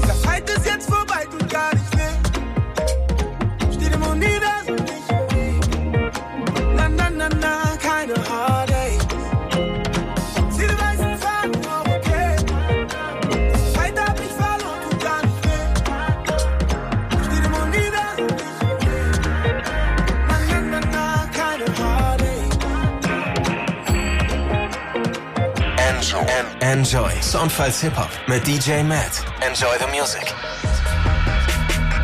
Der Fight ist jetzt vorbei, tut gar nicht weh. Steh dem Universum nicht im Weg. Na, na, na, na, keine Heartaches. Zieh die weißen Faden auf, okay. Der Fight hab ich verloren, tut gar nicht weh. Steh dem Universum nicht im Weg. Na, na, na, na, keine Heartaches. Enjoy. Enjoy. Soundfalls Hip-Hop mit D J Mad. Enjoy the music.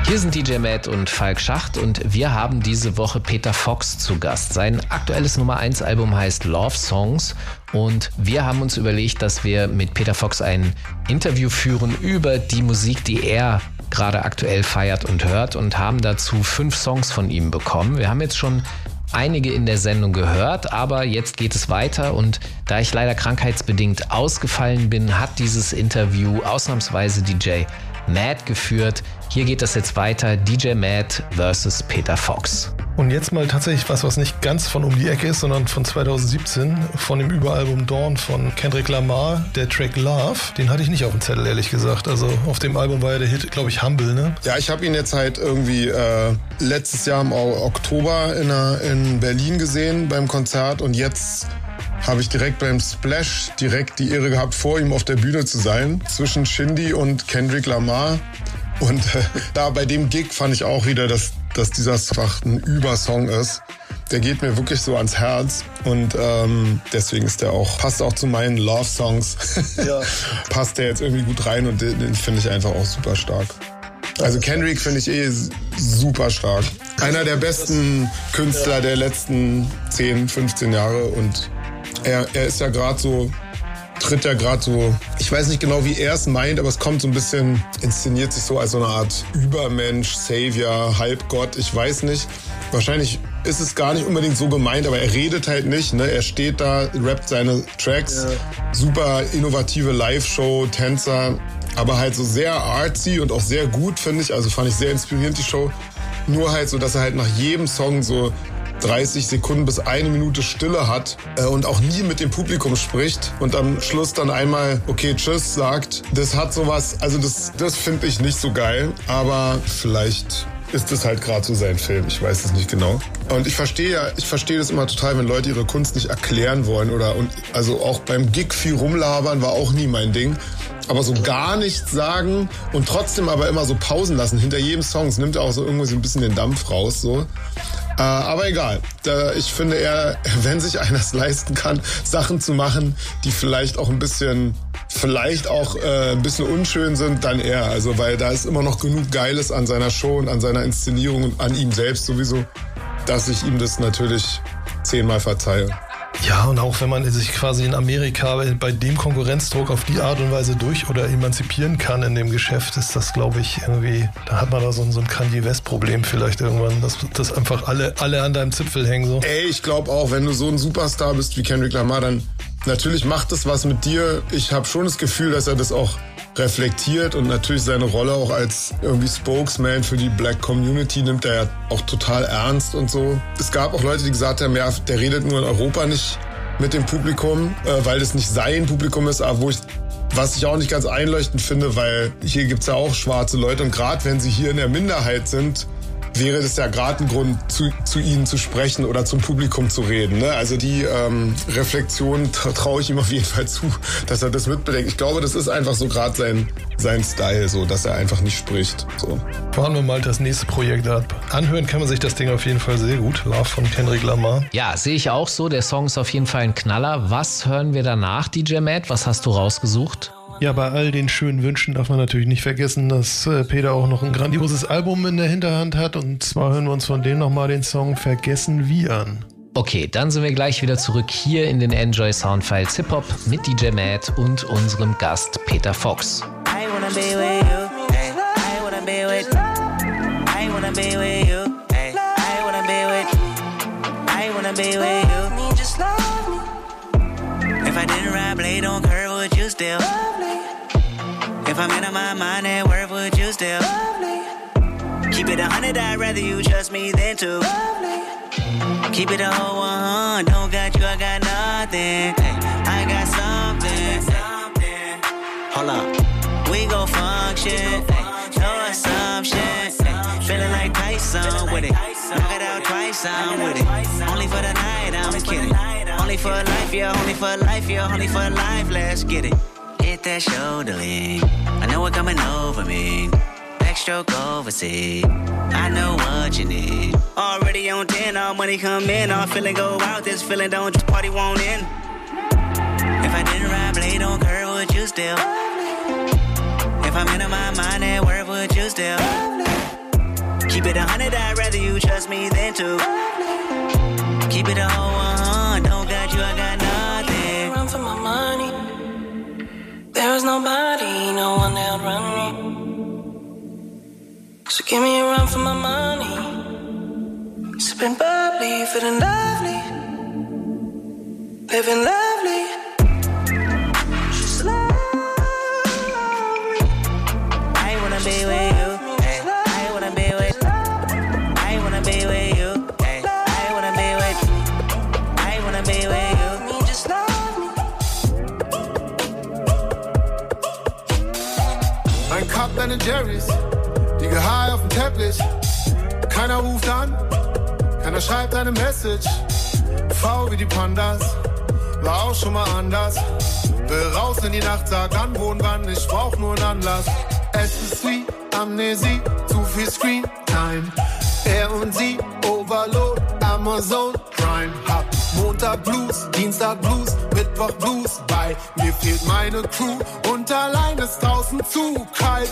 Wir sind D J Mad und Falk Schacht und wir haben diese Woche Peter Fox zu Gast. Sein aktuelles Nummer eins Album heißt Love Songs und wir haben uns überlegt, dass wir mit Peter Fox ein Interview führen über die Musik, die er gerade aktuell feiert und hört, und haben dazu fünf Songs von ihm bekommen. Wir haben jetzt schon einige in der Sendung gehört, aber jetzt geht es weiter und da ich leider krankheitsbedingt ausgefallen bin, hat dieses Interview ausnahmsweise D J Mad geführt. Hier geht das jetzt weiter, D J Mad versus Peter Fox. Und jetzt mal tatsächlich was, was nicht ganz von um die Ecke ist, sondern von zwanzig siebzehn, von dem Überalbum Dawn von Kendrick Lamar, der Track Love. Den hatte ich nicht auf dem Zettel, ehrlich gesagt. Also auf dem Album war ja der Hit, glaube ich, Humble, ne? Ja, ich habe ihn jetzt halt irgendwie äh, letztes Jahr im Oktober in, einer, in Berlin gesehen beim Konzert und jetzt habe ich direkt beim Splash direkt die Ehre gehabt, vor ihm auf der Bühne zu sein, zwischen Shindy und Kendrick Lamar. Und äh, da bei dem Gig fand ich auch wieder, dass, dass dieser Song ein Übersong ist. Der geht mir wirklich so ans Herz und ähm, deswegen ist der auch, passt auch zu meinen Love Songs. Ja. Passt der jetzt irgendwie gut rein und den, den finde ich einfach auch super stark. Also Kendrick finde ich eh super stark. Einer der besten Künstler der letzten zehn, fünfzehn Jahre und Er, er ist ja gerade so, tritt ja gerade so, ich weiß nicht genau, wie er es meint, aber es kommt so ein bisschen, inszeniert sich so als so eine Art Übermensch, Savior, Halbgott, ich weiß nicht. Wahrscheinlich ist es gar nicht unbedingt so gemeint, aber er redet halt nicht, ne? Er steht da, rappt seine Tracks, ja. Super innovative Live-Show, Tänzer, aber halt so sehr artsy und auch sehr gut, finde ich, also fand ich sehr inspirierend, die Show. Nur halt so, dass er halt nach jedem Song so dreißig Sekunden bis eine Minute Stille hat äh, und auch nie mit dem Publikum spricht und am Schluss dann einmal okay, tschüss sagt. Das hat sowas, also das, das finde ich nicht so geil, aber vielleicht ist das halt gerade so sein Film. Ich weiß es nicht genau. Und ich verstehe ja, ich verstehe das immer total, wenn Leute ihre Kunst nicht erklären wollen oder und also auch beim Gig viel rumlabern war auch nie mein Ding. Aber so gar nichts sagen und trotzdem aber immer so Pausen lassen. Hinter jedem Song, es nimmt auch so irgendwie so ein bisschen den Dampf raus. So. Äh, aber egal. Da, ich finde eher, wenn sich einer es leisten kann, Sachen zu machen, die vielleicht auch ein bisschen, vielleicht auch äh, ein bisschen unschön sind, dann eher. Also, weil da ist immer noch genug Geiles an seiner Show und an seiner Inszenierung und an ihm selbst sowieso, dass ich ihm das natürlich zehnmal verzeihe. Ja, und auch wenn man sich quasi in Amerika bei dem Konkurrenzdruck auf die Art und Weise durch- oder emanzipieren kann in dem Geschäft, ist das, glaube ich, irgendwie, da hat man da so ein, so ein Kanye West-Problem vielleicht irgendwann, dass, dass einfach alle, alle an deinem Zipfel hängen. So. Ey, ich glaube auch, wenn du so ein Superstar bist wie Kendrick Lamar, dann natürlich macht das was mit dir. Ich habe schon das Gefühl, dass er das auch reflektiert und natürlich seine Rolle auch als irgendwie Spokesman für die Black Community nimmt er ja auch total ernst und so. Es gab auch Leute, die gesagt haben, ja, der redet nur in Europa nicht mit dem Publikum, äh, weil das nicht sein Publikum ist, aber wo ich, was ich auch nicht ganz einleuchtend finde, weil hier gibt's ja auch schwarze Leute und gerade wenn sie hier in der Minderheit sind, wäre das ja gerade ein Grund, zu, zu ihnen zu sprechen oder zum Publikum zu reden. Ne? Also die ähm, Reflexion traue ich ihm auf jeden Fall zu, dass er das mitbedenkt. Ich glaube, das ist einfach so gerade sein, sein Style, so, dass er einfach nicht spricht. So. Fahren wir mal das nächste Projekt ab. Anhören kann man sich das Ding auf jeden Fall sehr gut. Love von Kendrick Lamar. Ja, sehe ich auch so. Der Song ist auf jeden Fall ein Knaller. Was hören wir danach, D J Mad? Was hast du rausgesucht? Ja, bei all den schönen Wünschen darf man natürlich nicht vergessen, dass äh, Peter auch noch ein grandioses Album in der Hinterhand hat. Und zwar hören wir uns von dem nochmal den Song Vergessen Wir an. Okay, dann sind wir gleich wieder zurück hier in den Enjoy Soundfiles Hip-Hop mit D J Mad und unserem Gast Peter Fox. I wanna be with you, hey. I wanna be with you, I wanna be with you, hey. I wanna be with you, I wanna be with you, just love me. If I didn't ride blade on curve, would you still? If I'm out of my mind at work, would you still? Lovely. Keep it a hundred, I'd rather you trust me than to. Lovely. Keep it a whole one, don't got you, I got nothing. Hey, I got something. something. Hold up, we gon' function. Hey, no assumption. Hey, feeling like Tyson, Feelin with, like it. Tyson with it. Knock it out twice, I'm with it. Twice, only for the night, I'm kidding. Only for life, yeah. Only for life, yeah. Only for life, let's get it. Hit that shoulder lean. I know what coming over me. Backstroke overseas. I know what you need. Already on ten, all money come in. All feeling go out. This feeling don't just party won't end. If I didn't ride blade on curve, would you still? If I'm in my mind at work, would you still? Keep it a hundred, I'd rather you trust me than to. Keep it a whole one, don't got you, I got nothing. Run for my money. There is nobody, no one that'll run me. So give me a run for my money. Sipping bubbly, feeling lovely. Living lovely. Just love me. I wanna be with you. I wanna be with you. I wanna be with you. I wanna be with you. I wanna be with you. Hab deine Jerrys, die Gehaare auf dem Teppich. Keiner ruft an, keiner schreibt eine Message. V wie die Pandas, war auch schon mal anders. Will raus in die Nacht, sag an, wo und wann, ich brauch nur einen Anlass. Es ist wie Amnesie, zu viel Screentime. Er und sie, Overload, Amazon Prime. Hab Montag Blues, Dienstag Blues, Mittwoch Blues bei. Mir fehlt meine Crew und allein ist draußen zu kalt.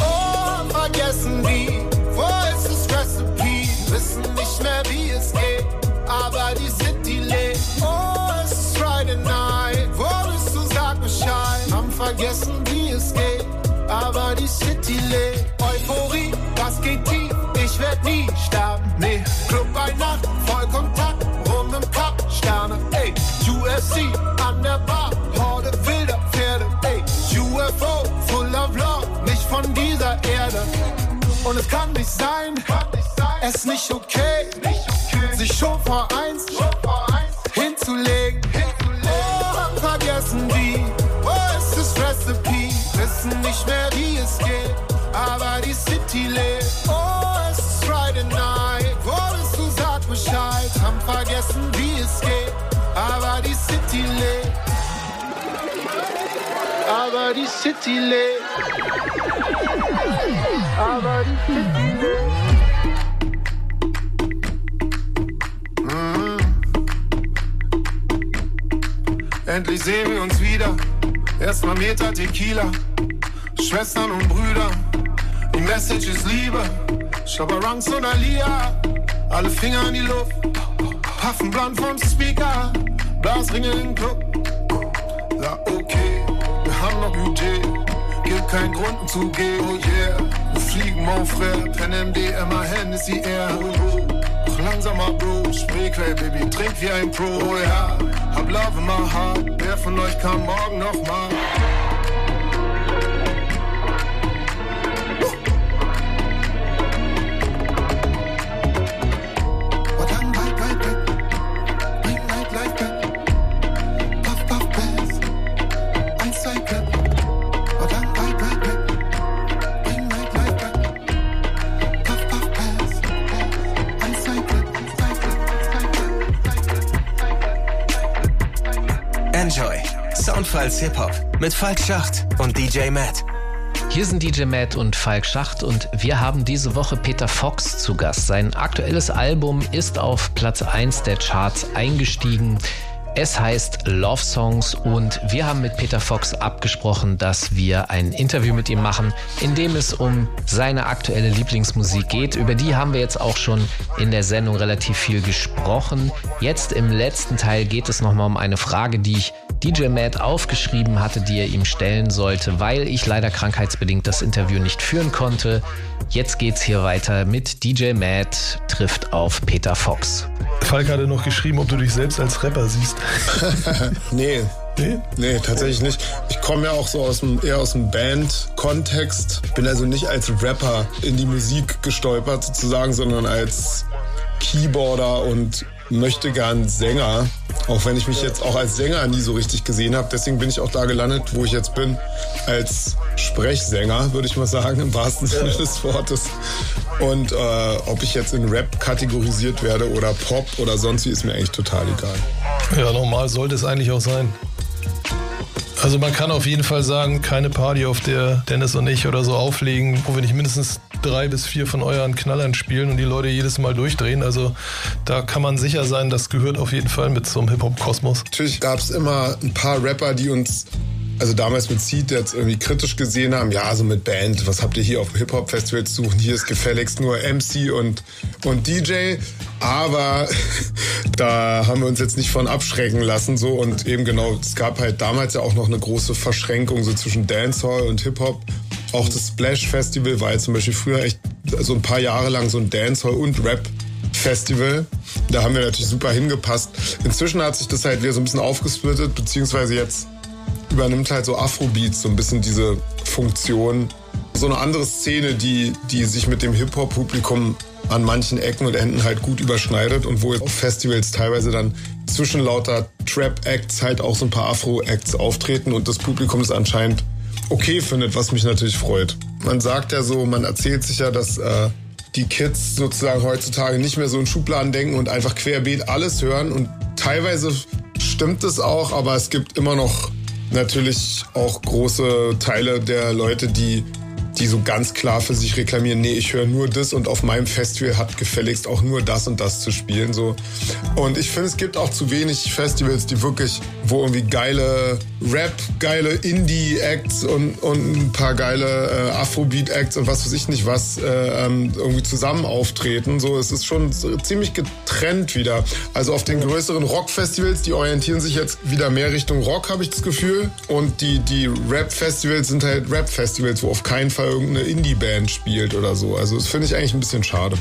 Oh, vergessen die, wo ist das Recipe? Wissen nicht mehr wie es geht, aber die City lebt. Oh, es ist Friday Night, wo bist du, sag Bescheid. Haben vergessen wie es geht, aber die City lebt. Euphorie, was geht tief, ich werd nie sterben. Nee, Club bei Nacht, Vollkontakt, rum im Cup, Sterne, ey. U F C an der Bar, Horde wilder Pferde, ey. U F O, full of love, nicht von dieser Erde. Und es kann nicht sein, es ist nicht okay, sich schon vor eins hinzulegen. Oh, vergessen die, wo ist das Recipe? Wissen nicht mehr wie es geht, aber die City lebt. Oh, es vergessen, wie es geht, aber die City lebt. Aber die City lebt. Aber die City lebt. Mhm. Endlich sehen wir uns wieder. Erstmal Meter Tequila. Schwestern und Brüder. Die Message ist Liebe. Schabarangs und Alia. Alle Finger in die Luft. Puffen blunt vom Speaker. Blasringe im Club. Ja, okay. Wir haben noch Budget. Gibt keinen Grund zu gehen. Oh yeah. Wir fliegen, mon frère. Pen M D, immer Hennessy Air. Doch langsamer, Bro. Spreeklay, Baby. Trink wie ein Pro. Oh ja. Yeah. Hab Love in my heart. Wer von euch kann morgen nochmal? Soundfalls Hip-Hop mit Falk Schacht und D J Mad. Hier sind D J Mad und Falk Schacht und wir haben diese Woche Peter Fox zu Gast. Sein aktuelles Album ist auf Platz eins der Charts eingestiegen. Es heißt Love Songs und wir haben mit Peter Fox abgesprochen, dass wir ein Interview mit ihm machen, in dem es um seine aktuelle Lieblingsmusik geht. Über die haben wir jetzt auch schon in der Sendung relativ viel gesprochen. Jetzt im letzten Teil geht es nochmal um eine Frage, die ich D J Mad aufgeschrieben hatte, die er ihm stellen sollte, weil ich leider krankheitsbedingt das Interview nicht führen konnte. Jetzt geht's hier weiter mit D J Mad trifft auf Peter Fox. Falk hatte noch geschrieben, ob du dich selbst als Rapper siehst. nee. nee, nee, tatsächlich nicht. Ich komme ja auch so aus dem, eher aus dem Band-Kontext. Ich bin also nicht als Rapper in die Musik gestolpert sozusagen, sondern als Keyboarder und möchte gern Sänger, auch wenn ich mich jetzt auch als Sänger nie so richtig gesehen habe. Deswegen bin ich auch da gelandet, wo ich jetzt bin, als Sprechsänger, würde ich mal sagen, im wahrsten Sinne des Wortes. Und äh, ob ich jetzt in Rap kategorisiert werde oder Pop oder sonst wie, ist mir eigentlich total egal. Ja, normal sollte es eigentlich auch sein. Also man kann auf jeden Fall sagen, keine Party, auf der Dennis und ich oder so auflegen, wo wir nicht mindestens drei bis vier von euren Knallern spielen und die Leute jedes Mal durchdrehen. Also da kann man sicher sein, das gehört auf jeden Fall mit zum Hip-Hop-Kosmos. Natürlich gab es immer ein paar Rapper, die uns, also damals mit Seeed, jetzt irgendwie kritisch gesehen haben, ja, so mit Band, was habt ihr hier auf dem Hip-Hop-Festival zu suchen? Hier ist gefälligst nur M C und, und D J. Aber da haben wir uns jetzt nicht von abschrecken lassen. So. Und eben genau, es gab halt damals ja auch noch eine große Verschränkung so zwischen Dancehall und Hip-Hop. Auch das Splash-Festival war jetzt zum Beispiel früher echt so ein paar Jahre lang so ein Dancehall- und Rap-Festival. Da haben wir natürlich super hingepasst. Inzwischen hat sich das halt wieder so ein bisschen aufgesplittet, beziehungsweise jetzt übernimmt halt so Afrobeat so ein bisschen diese Funktion. So eine andere Szene, die, die sich mit dem Hip-Hop-Publikum an manchen Ecken und Enden halt gut überschneidet und wo auf Festivals teilweise dann zwischen lauter Trap-Acts halt auch so ein paar Afro-Acts auftreten und das Publikum ist anscheinend okay findet, was mich natürlich freut. Man sagt ja so, man erzählt sich ja, dass äh, die Kids sozusagen heutzutage nicht mehr so in Schubladen denken und einfach querbeet alles hören und teilweise stimmt es auch, aber es gibt immer noch natürlich auch große Teile der Leute, die, die so ganz klar für sich reklamieren, nee, ich höre nur das und auf meinem Festival hat gefälligst auch nur das und das zu spielen. So. Und ich finde, es gibt auch zu wenig Festivals, die wirklich, wo irgendwie geile Rap, geile Indie-Acts und, und ein paar geile äh, Afrobeat-Acts und was weiß ich nicht was äh, irgendwie zusammen auftreten. So, es ist schon ziemlich getrennt wieder. Also auf den größeren Rock-Festivals, die orientieren sich jetzt wieder mehr Richtung Rock, habe ich das Gefühl. Und die, die Rap-Festivals sind halt Rap-Festivals, wo auf keinen Fall irgendeine Indie-Band spielt oder so. Also das finde ich eigentlich ein bisschen schade.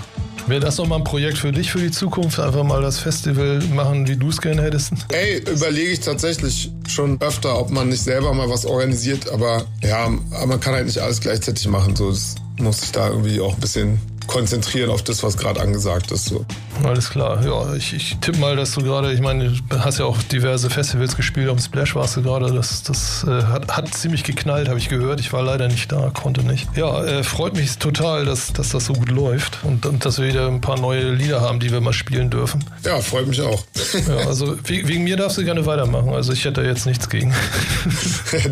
Wäre das nochmal ein Projekt für dich, für die Zukunft? Einfach mal das Festival machen, wie du es gerne hättest? Ey, überlege ich tatsächlich schon öfter, ob man nicht selber mal was organisiert. Aber ja, man kann halt nicht alles gleichzeitig machen. So, das muss sich da irgendwie auch ein bisschen konzentrieren auf das, was gerade angesagt ist. So. Alles klar. Ja, ich, ich tippe mal, dass du gerade, ich meine, du hast ja auch diverse Festivals gespielt, am Splash warst du gerade, das, das äh, hat, hat ziemlich geknallt, habe ich gehört. Ich war leider nicht da, konnte nicht. Ja, äh, freut mich total, dass, dass das so gut läuft und, und dass wir wieder ein paar neue Lieder haben, die wir mal spielen dürfen. Ja, freut mich auch. Ja, also we- wegen mir darfst du gerne weitermachen, also ich hätte da jetzt nichts gegen.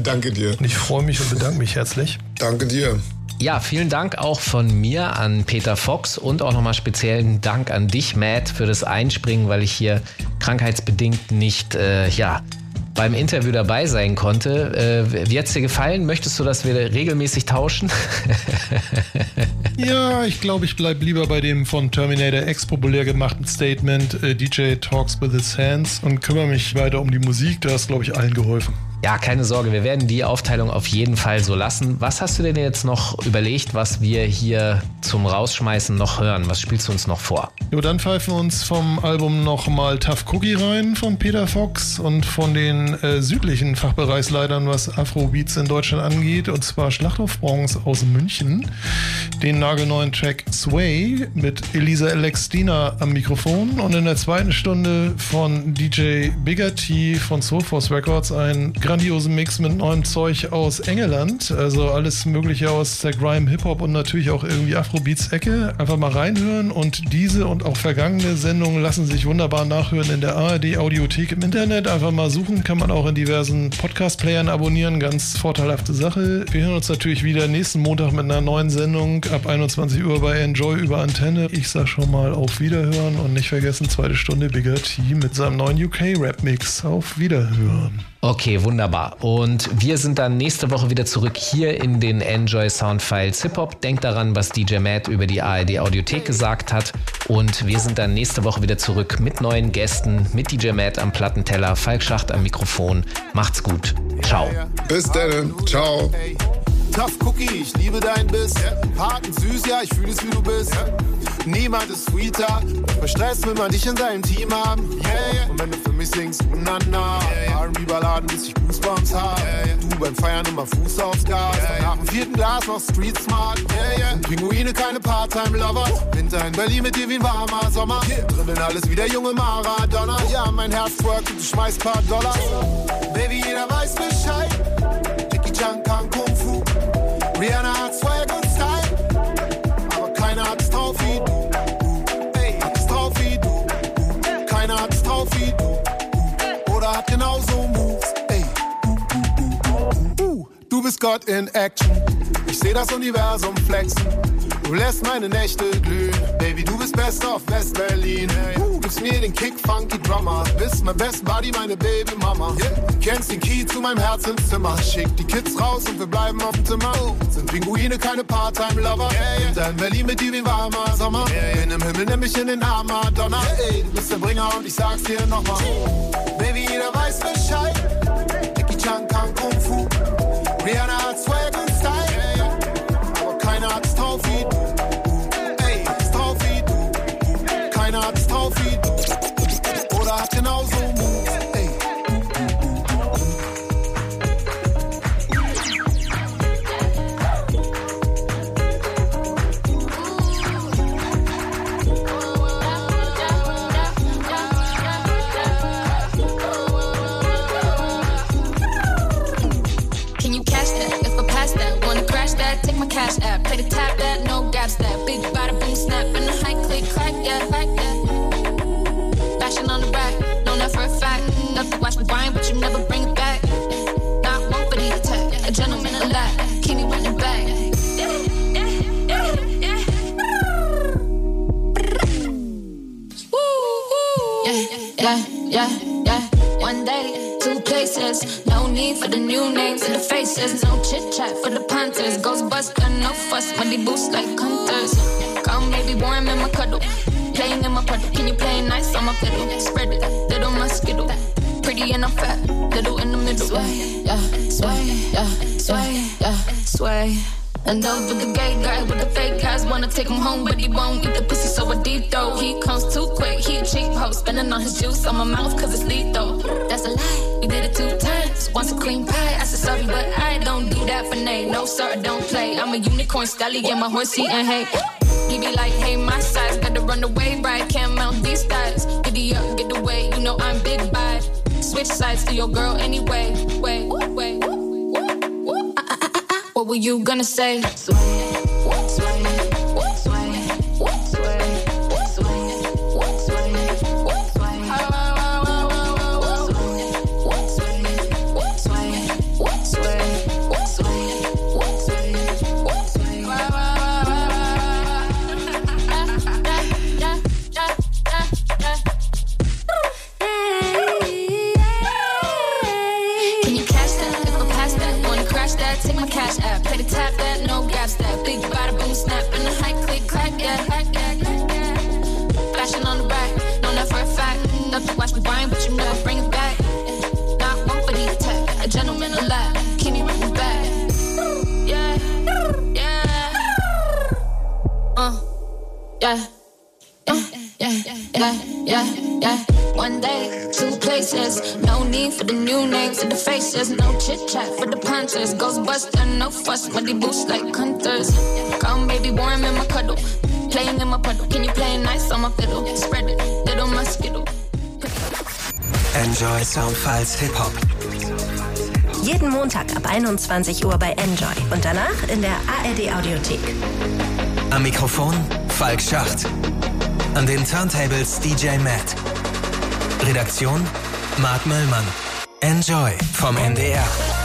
Danke dir. Und ich freue mich und bedanke mich herzlich. Danke dir. Ja, vielen Dank auch von mir an Peter Fox und auch nochmal speziellen Dank an dich, Matt, für das Einspringen, weil ich hier krankheitsbedingt nicht äh, ja, beim Interview dabei sein konnte. Äh, wie hat's dir gefallen? Möchtest du, dass wir regelmäßig tauschen? Ja, ich glaube, ich bleibe lieber bei dem von Terminator X populär gemachten Statement äh, D J Talks with his hands und kümmere mich weiter um die Musik. Da ist, glaube ich, allen geholfen. Ja, keine Sorge, wir werden die Aufteilung auf jeden Fall so lassen. Was hast du denn jetzt noch überlegt, was wir hier zum Rausschmeißen noch hören? Was spielst du uns noch vor? Jo, dann pfeifen wir uns vom Album nochmal Tough Cookie rein von Peter Fox und von den äh, südlichen Fachbereichsleitern, was Afrobeats in Deutschland angeht, und zwar Schlachthof Bronx aus München. Den nagelneuen Track Sway mit Elisa Alexdina am Mikrofon und in der zweiten Stunde von D J Biggerti von Soulforce Records ein grandiosen Mix mit neuem Zeug aus England, also alles mögliche aus der Grime, Hip-Hop und natürlich auch irgendwie Afrobeats-Ecke. Einfach mal reinhören und diese und auch vergangene Sendungen lassen sich wunderbar nachhören in der A R D Audiothek im Internet. Einfach mal suchen, kann man auch in diversen Podcast-Playern abonnieren, ganz vorteilhafte Sache. Wir hören uns natürlich wieder nächsten Montag mit einer neuen Sendung ab einundzwanzig Uhr bei Enjoy über Antenne. Ich sag schon mal auf Wiederhören und nicht vergessen, zweite Stunde Biggerti mit seinem neuen U K-Rap-Mix. Auf Wiederhören. Okay, wunderbar. Und wir sind dann nächste Woche wieder zurück hier in den Enjoy Soundfiles Hip-Hop. Denkt daran, was D J Mad über die A R D Audiothek gesagt hat. Und wir sind dann nächste Woche wieder zurück mit neuen Gästen, mit D J Mad am Plattenteller, Falk Schacht am Mikrofon. Macht's gut. Ciao. Bis dann. Ciao. Tough Cookie, ich liebe dein Biss. Harten süß, ja, ich fühle es, wie du bist. Niemand ist sweeter. Bei Stress will man dich in seinem Team haben. Yeah. Und wenn du für mich singst, na na. R and B-Balladen, bis ich Goosebumps hab. Yeah. Du beim Feiern immer Fuß aufs Gas. Yeah. Nach dem vierten Glas noch Street Smart. Yeah. Und Pinguine, keine Part-Time-Lover. Winter in Berlin mit dir wie ein warmer Sommer. Yeah. Dribbeln alles wie der junge Maradona. Ja, mein Herz twerkt und du schmeißt paar Dollar. Baby, jeder weiß Bescheid. Jackie Chan kann Kung Fu. Rihanna hat Swag und Style, aber keiner hat's drauf wie du. Ey, hat's drauf wie du. Keiner hat's drauf wie du. Oder hat genauso Moves. Ey, du, du, du, du. Du bist Gott in Action. Ich seh das Universum flexen. Du lässt meine Nächte glühen. Baby, du bist best auf West-Berlin. Du gibst mir den Kick, funky Drummer. Bist mein best Buddy, meine Baby-Mama. Du kennst den Key zu meinem Herz ins Zimmer. Schick die Kids raus und wir bleiben auf dem Zimmer. Sind Pinguine, keine Part-Time-Lover. Dann Berlin mit dir wie warmer Sommer. Bin im Himmel, nimm mich in den Arm, Madonna. Ey, du bist der Bringer und ich sag's dir nochmal. Baby, jeder weiß Bescheid. Jackie Chan kann Kung Fu. Rihanna hat Swag und Style. Aber keiner hat's drauf wie du. Keiner hat's drauf wie du. Oder hat genauso Moves. Ey. Can you catch that? If I pass that, wanna crash that? Take my cash app, play the tap that, no gaps that. Big bada boom snap in the high click clack that, clack that. On the rack, know that for a fact. Love to watch me grind, but you never bring it back. Not one for the attack, a gentleman a lot. Keep me running back. Yeah, yeah, yeah. One day, two places. No need for the new names and the faces. No chit chat for the punters. Ghostbuster, no fuss. Money boots like hunters. Come, baby, warm in my cuddle. Playing in my puddle, can you play nice on my fiddle? Spread it, little my skittle. Pretty and I'm fat, little in the middle. Sway, yeah, sway, yeah, sway, yeah, sway. And those with the gay guy with the fake guys wanna take him home, but he won't eat the pussy, so a deep throw. He comes too quick, he a cheap hoe, spending on his juice on my mouth, cause it's lethal. That's a lie, we did it two times. Once a cream pie, I said sorry, but I don't do that for nay. No, sir, don't play. I'm a unicorn stallion, my horse eating hay. Give you like, hey, my size. Gotta run away, right? Can't mount these thighs. Giddy up, get away. You know I'm big by. Switch sides to your girl anyway. Wait, wait. What were you gonna say? Sway, sway. Muddy boots like hunters. Come baby warm in my cuddle. Playing in my puddle. Can you play nice on my fiddle? Spread it, little mosquito. Enjoy Soundfiles Hip-Hop. Jeden Montag ab einundzwanzig Uhr bei Enjoy und danach in der A R D Audiothek. Am Mikrofon Falk Schacht. An den Turntables D J Mad. Redaktion Marc Möllmann. Enjoy vom N D R.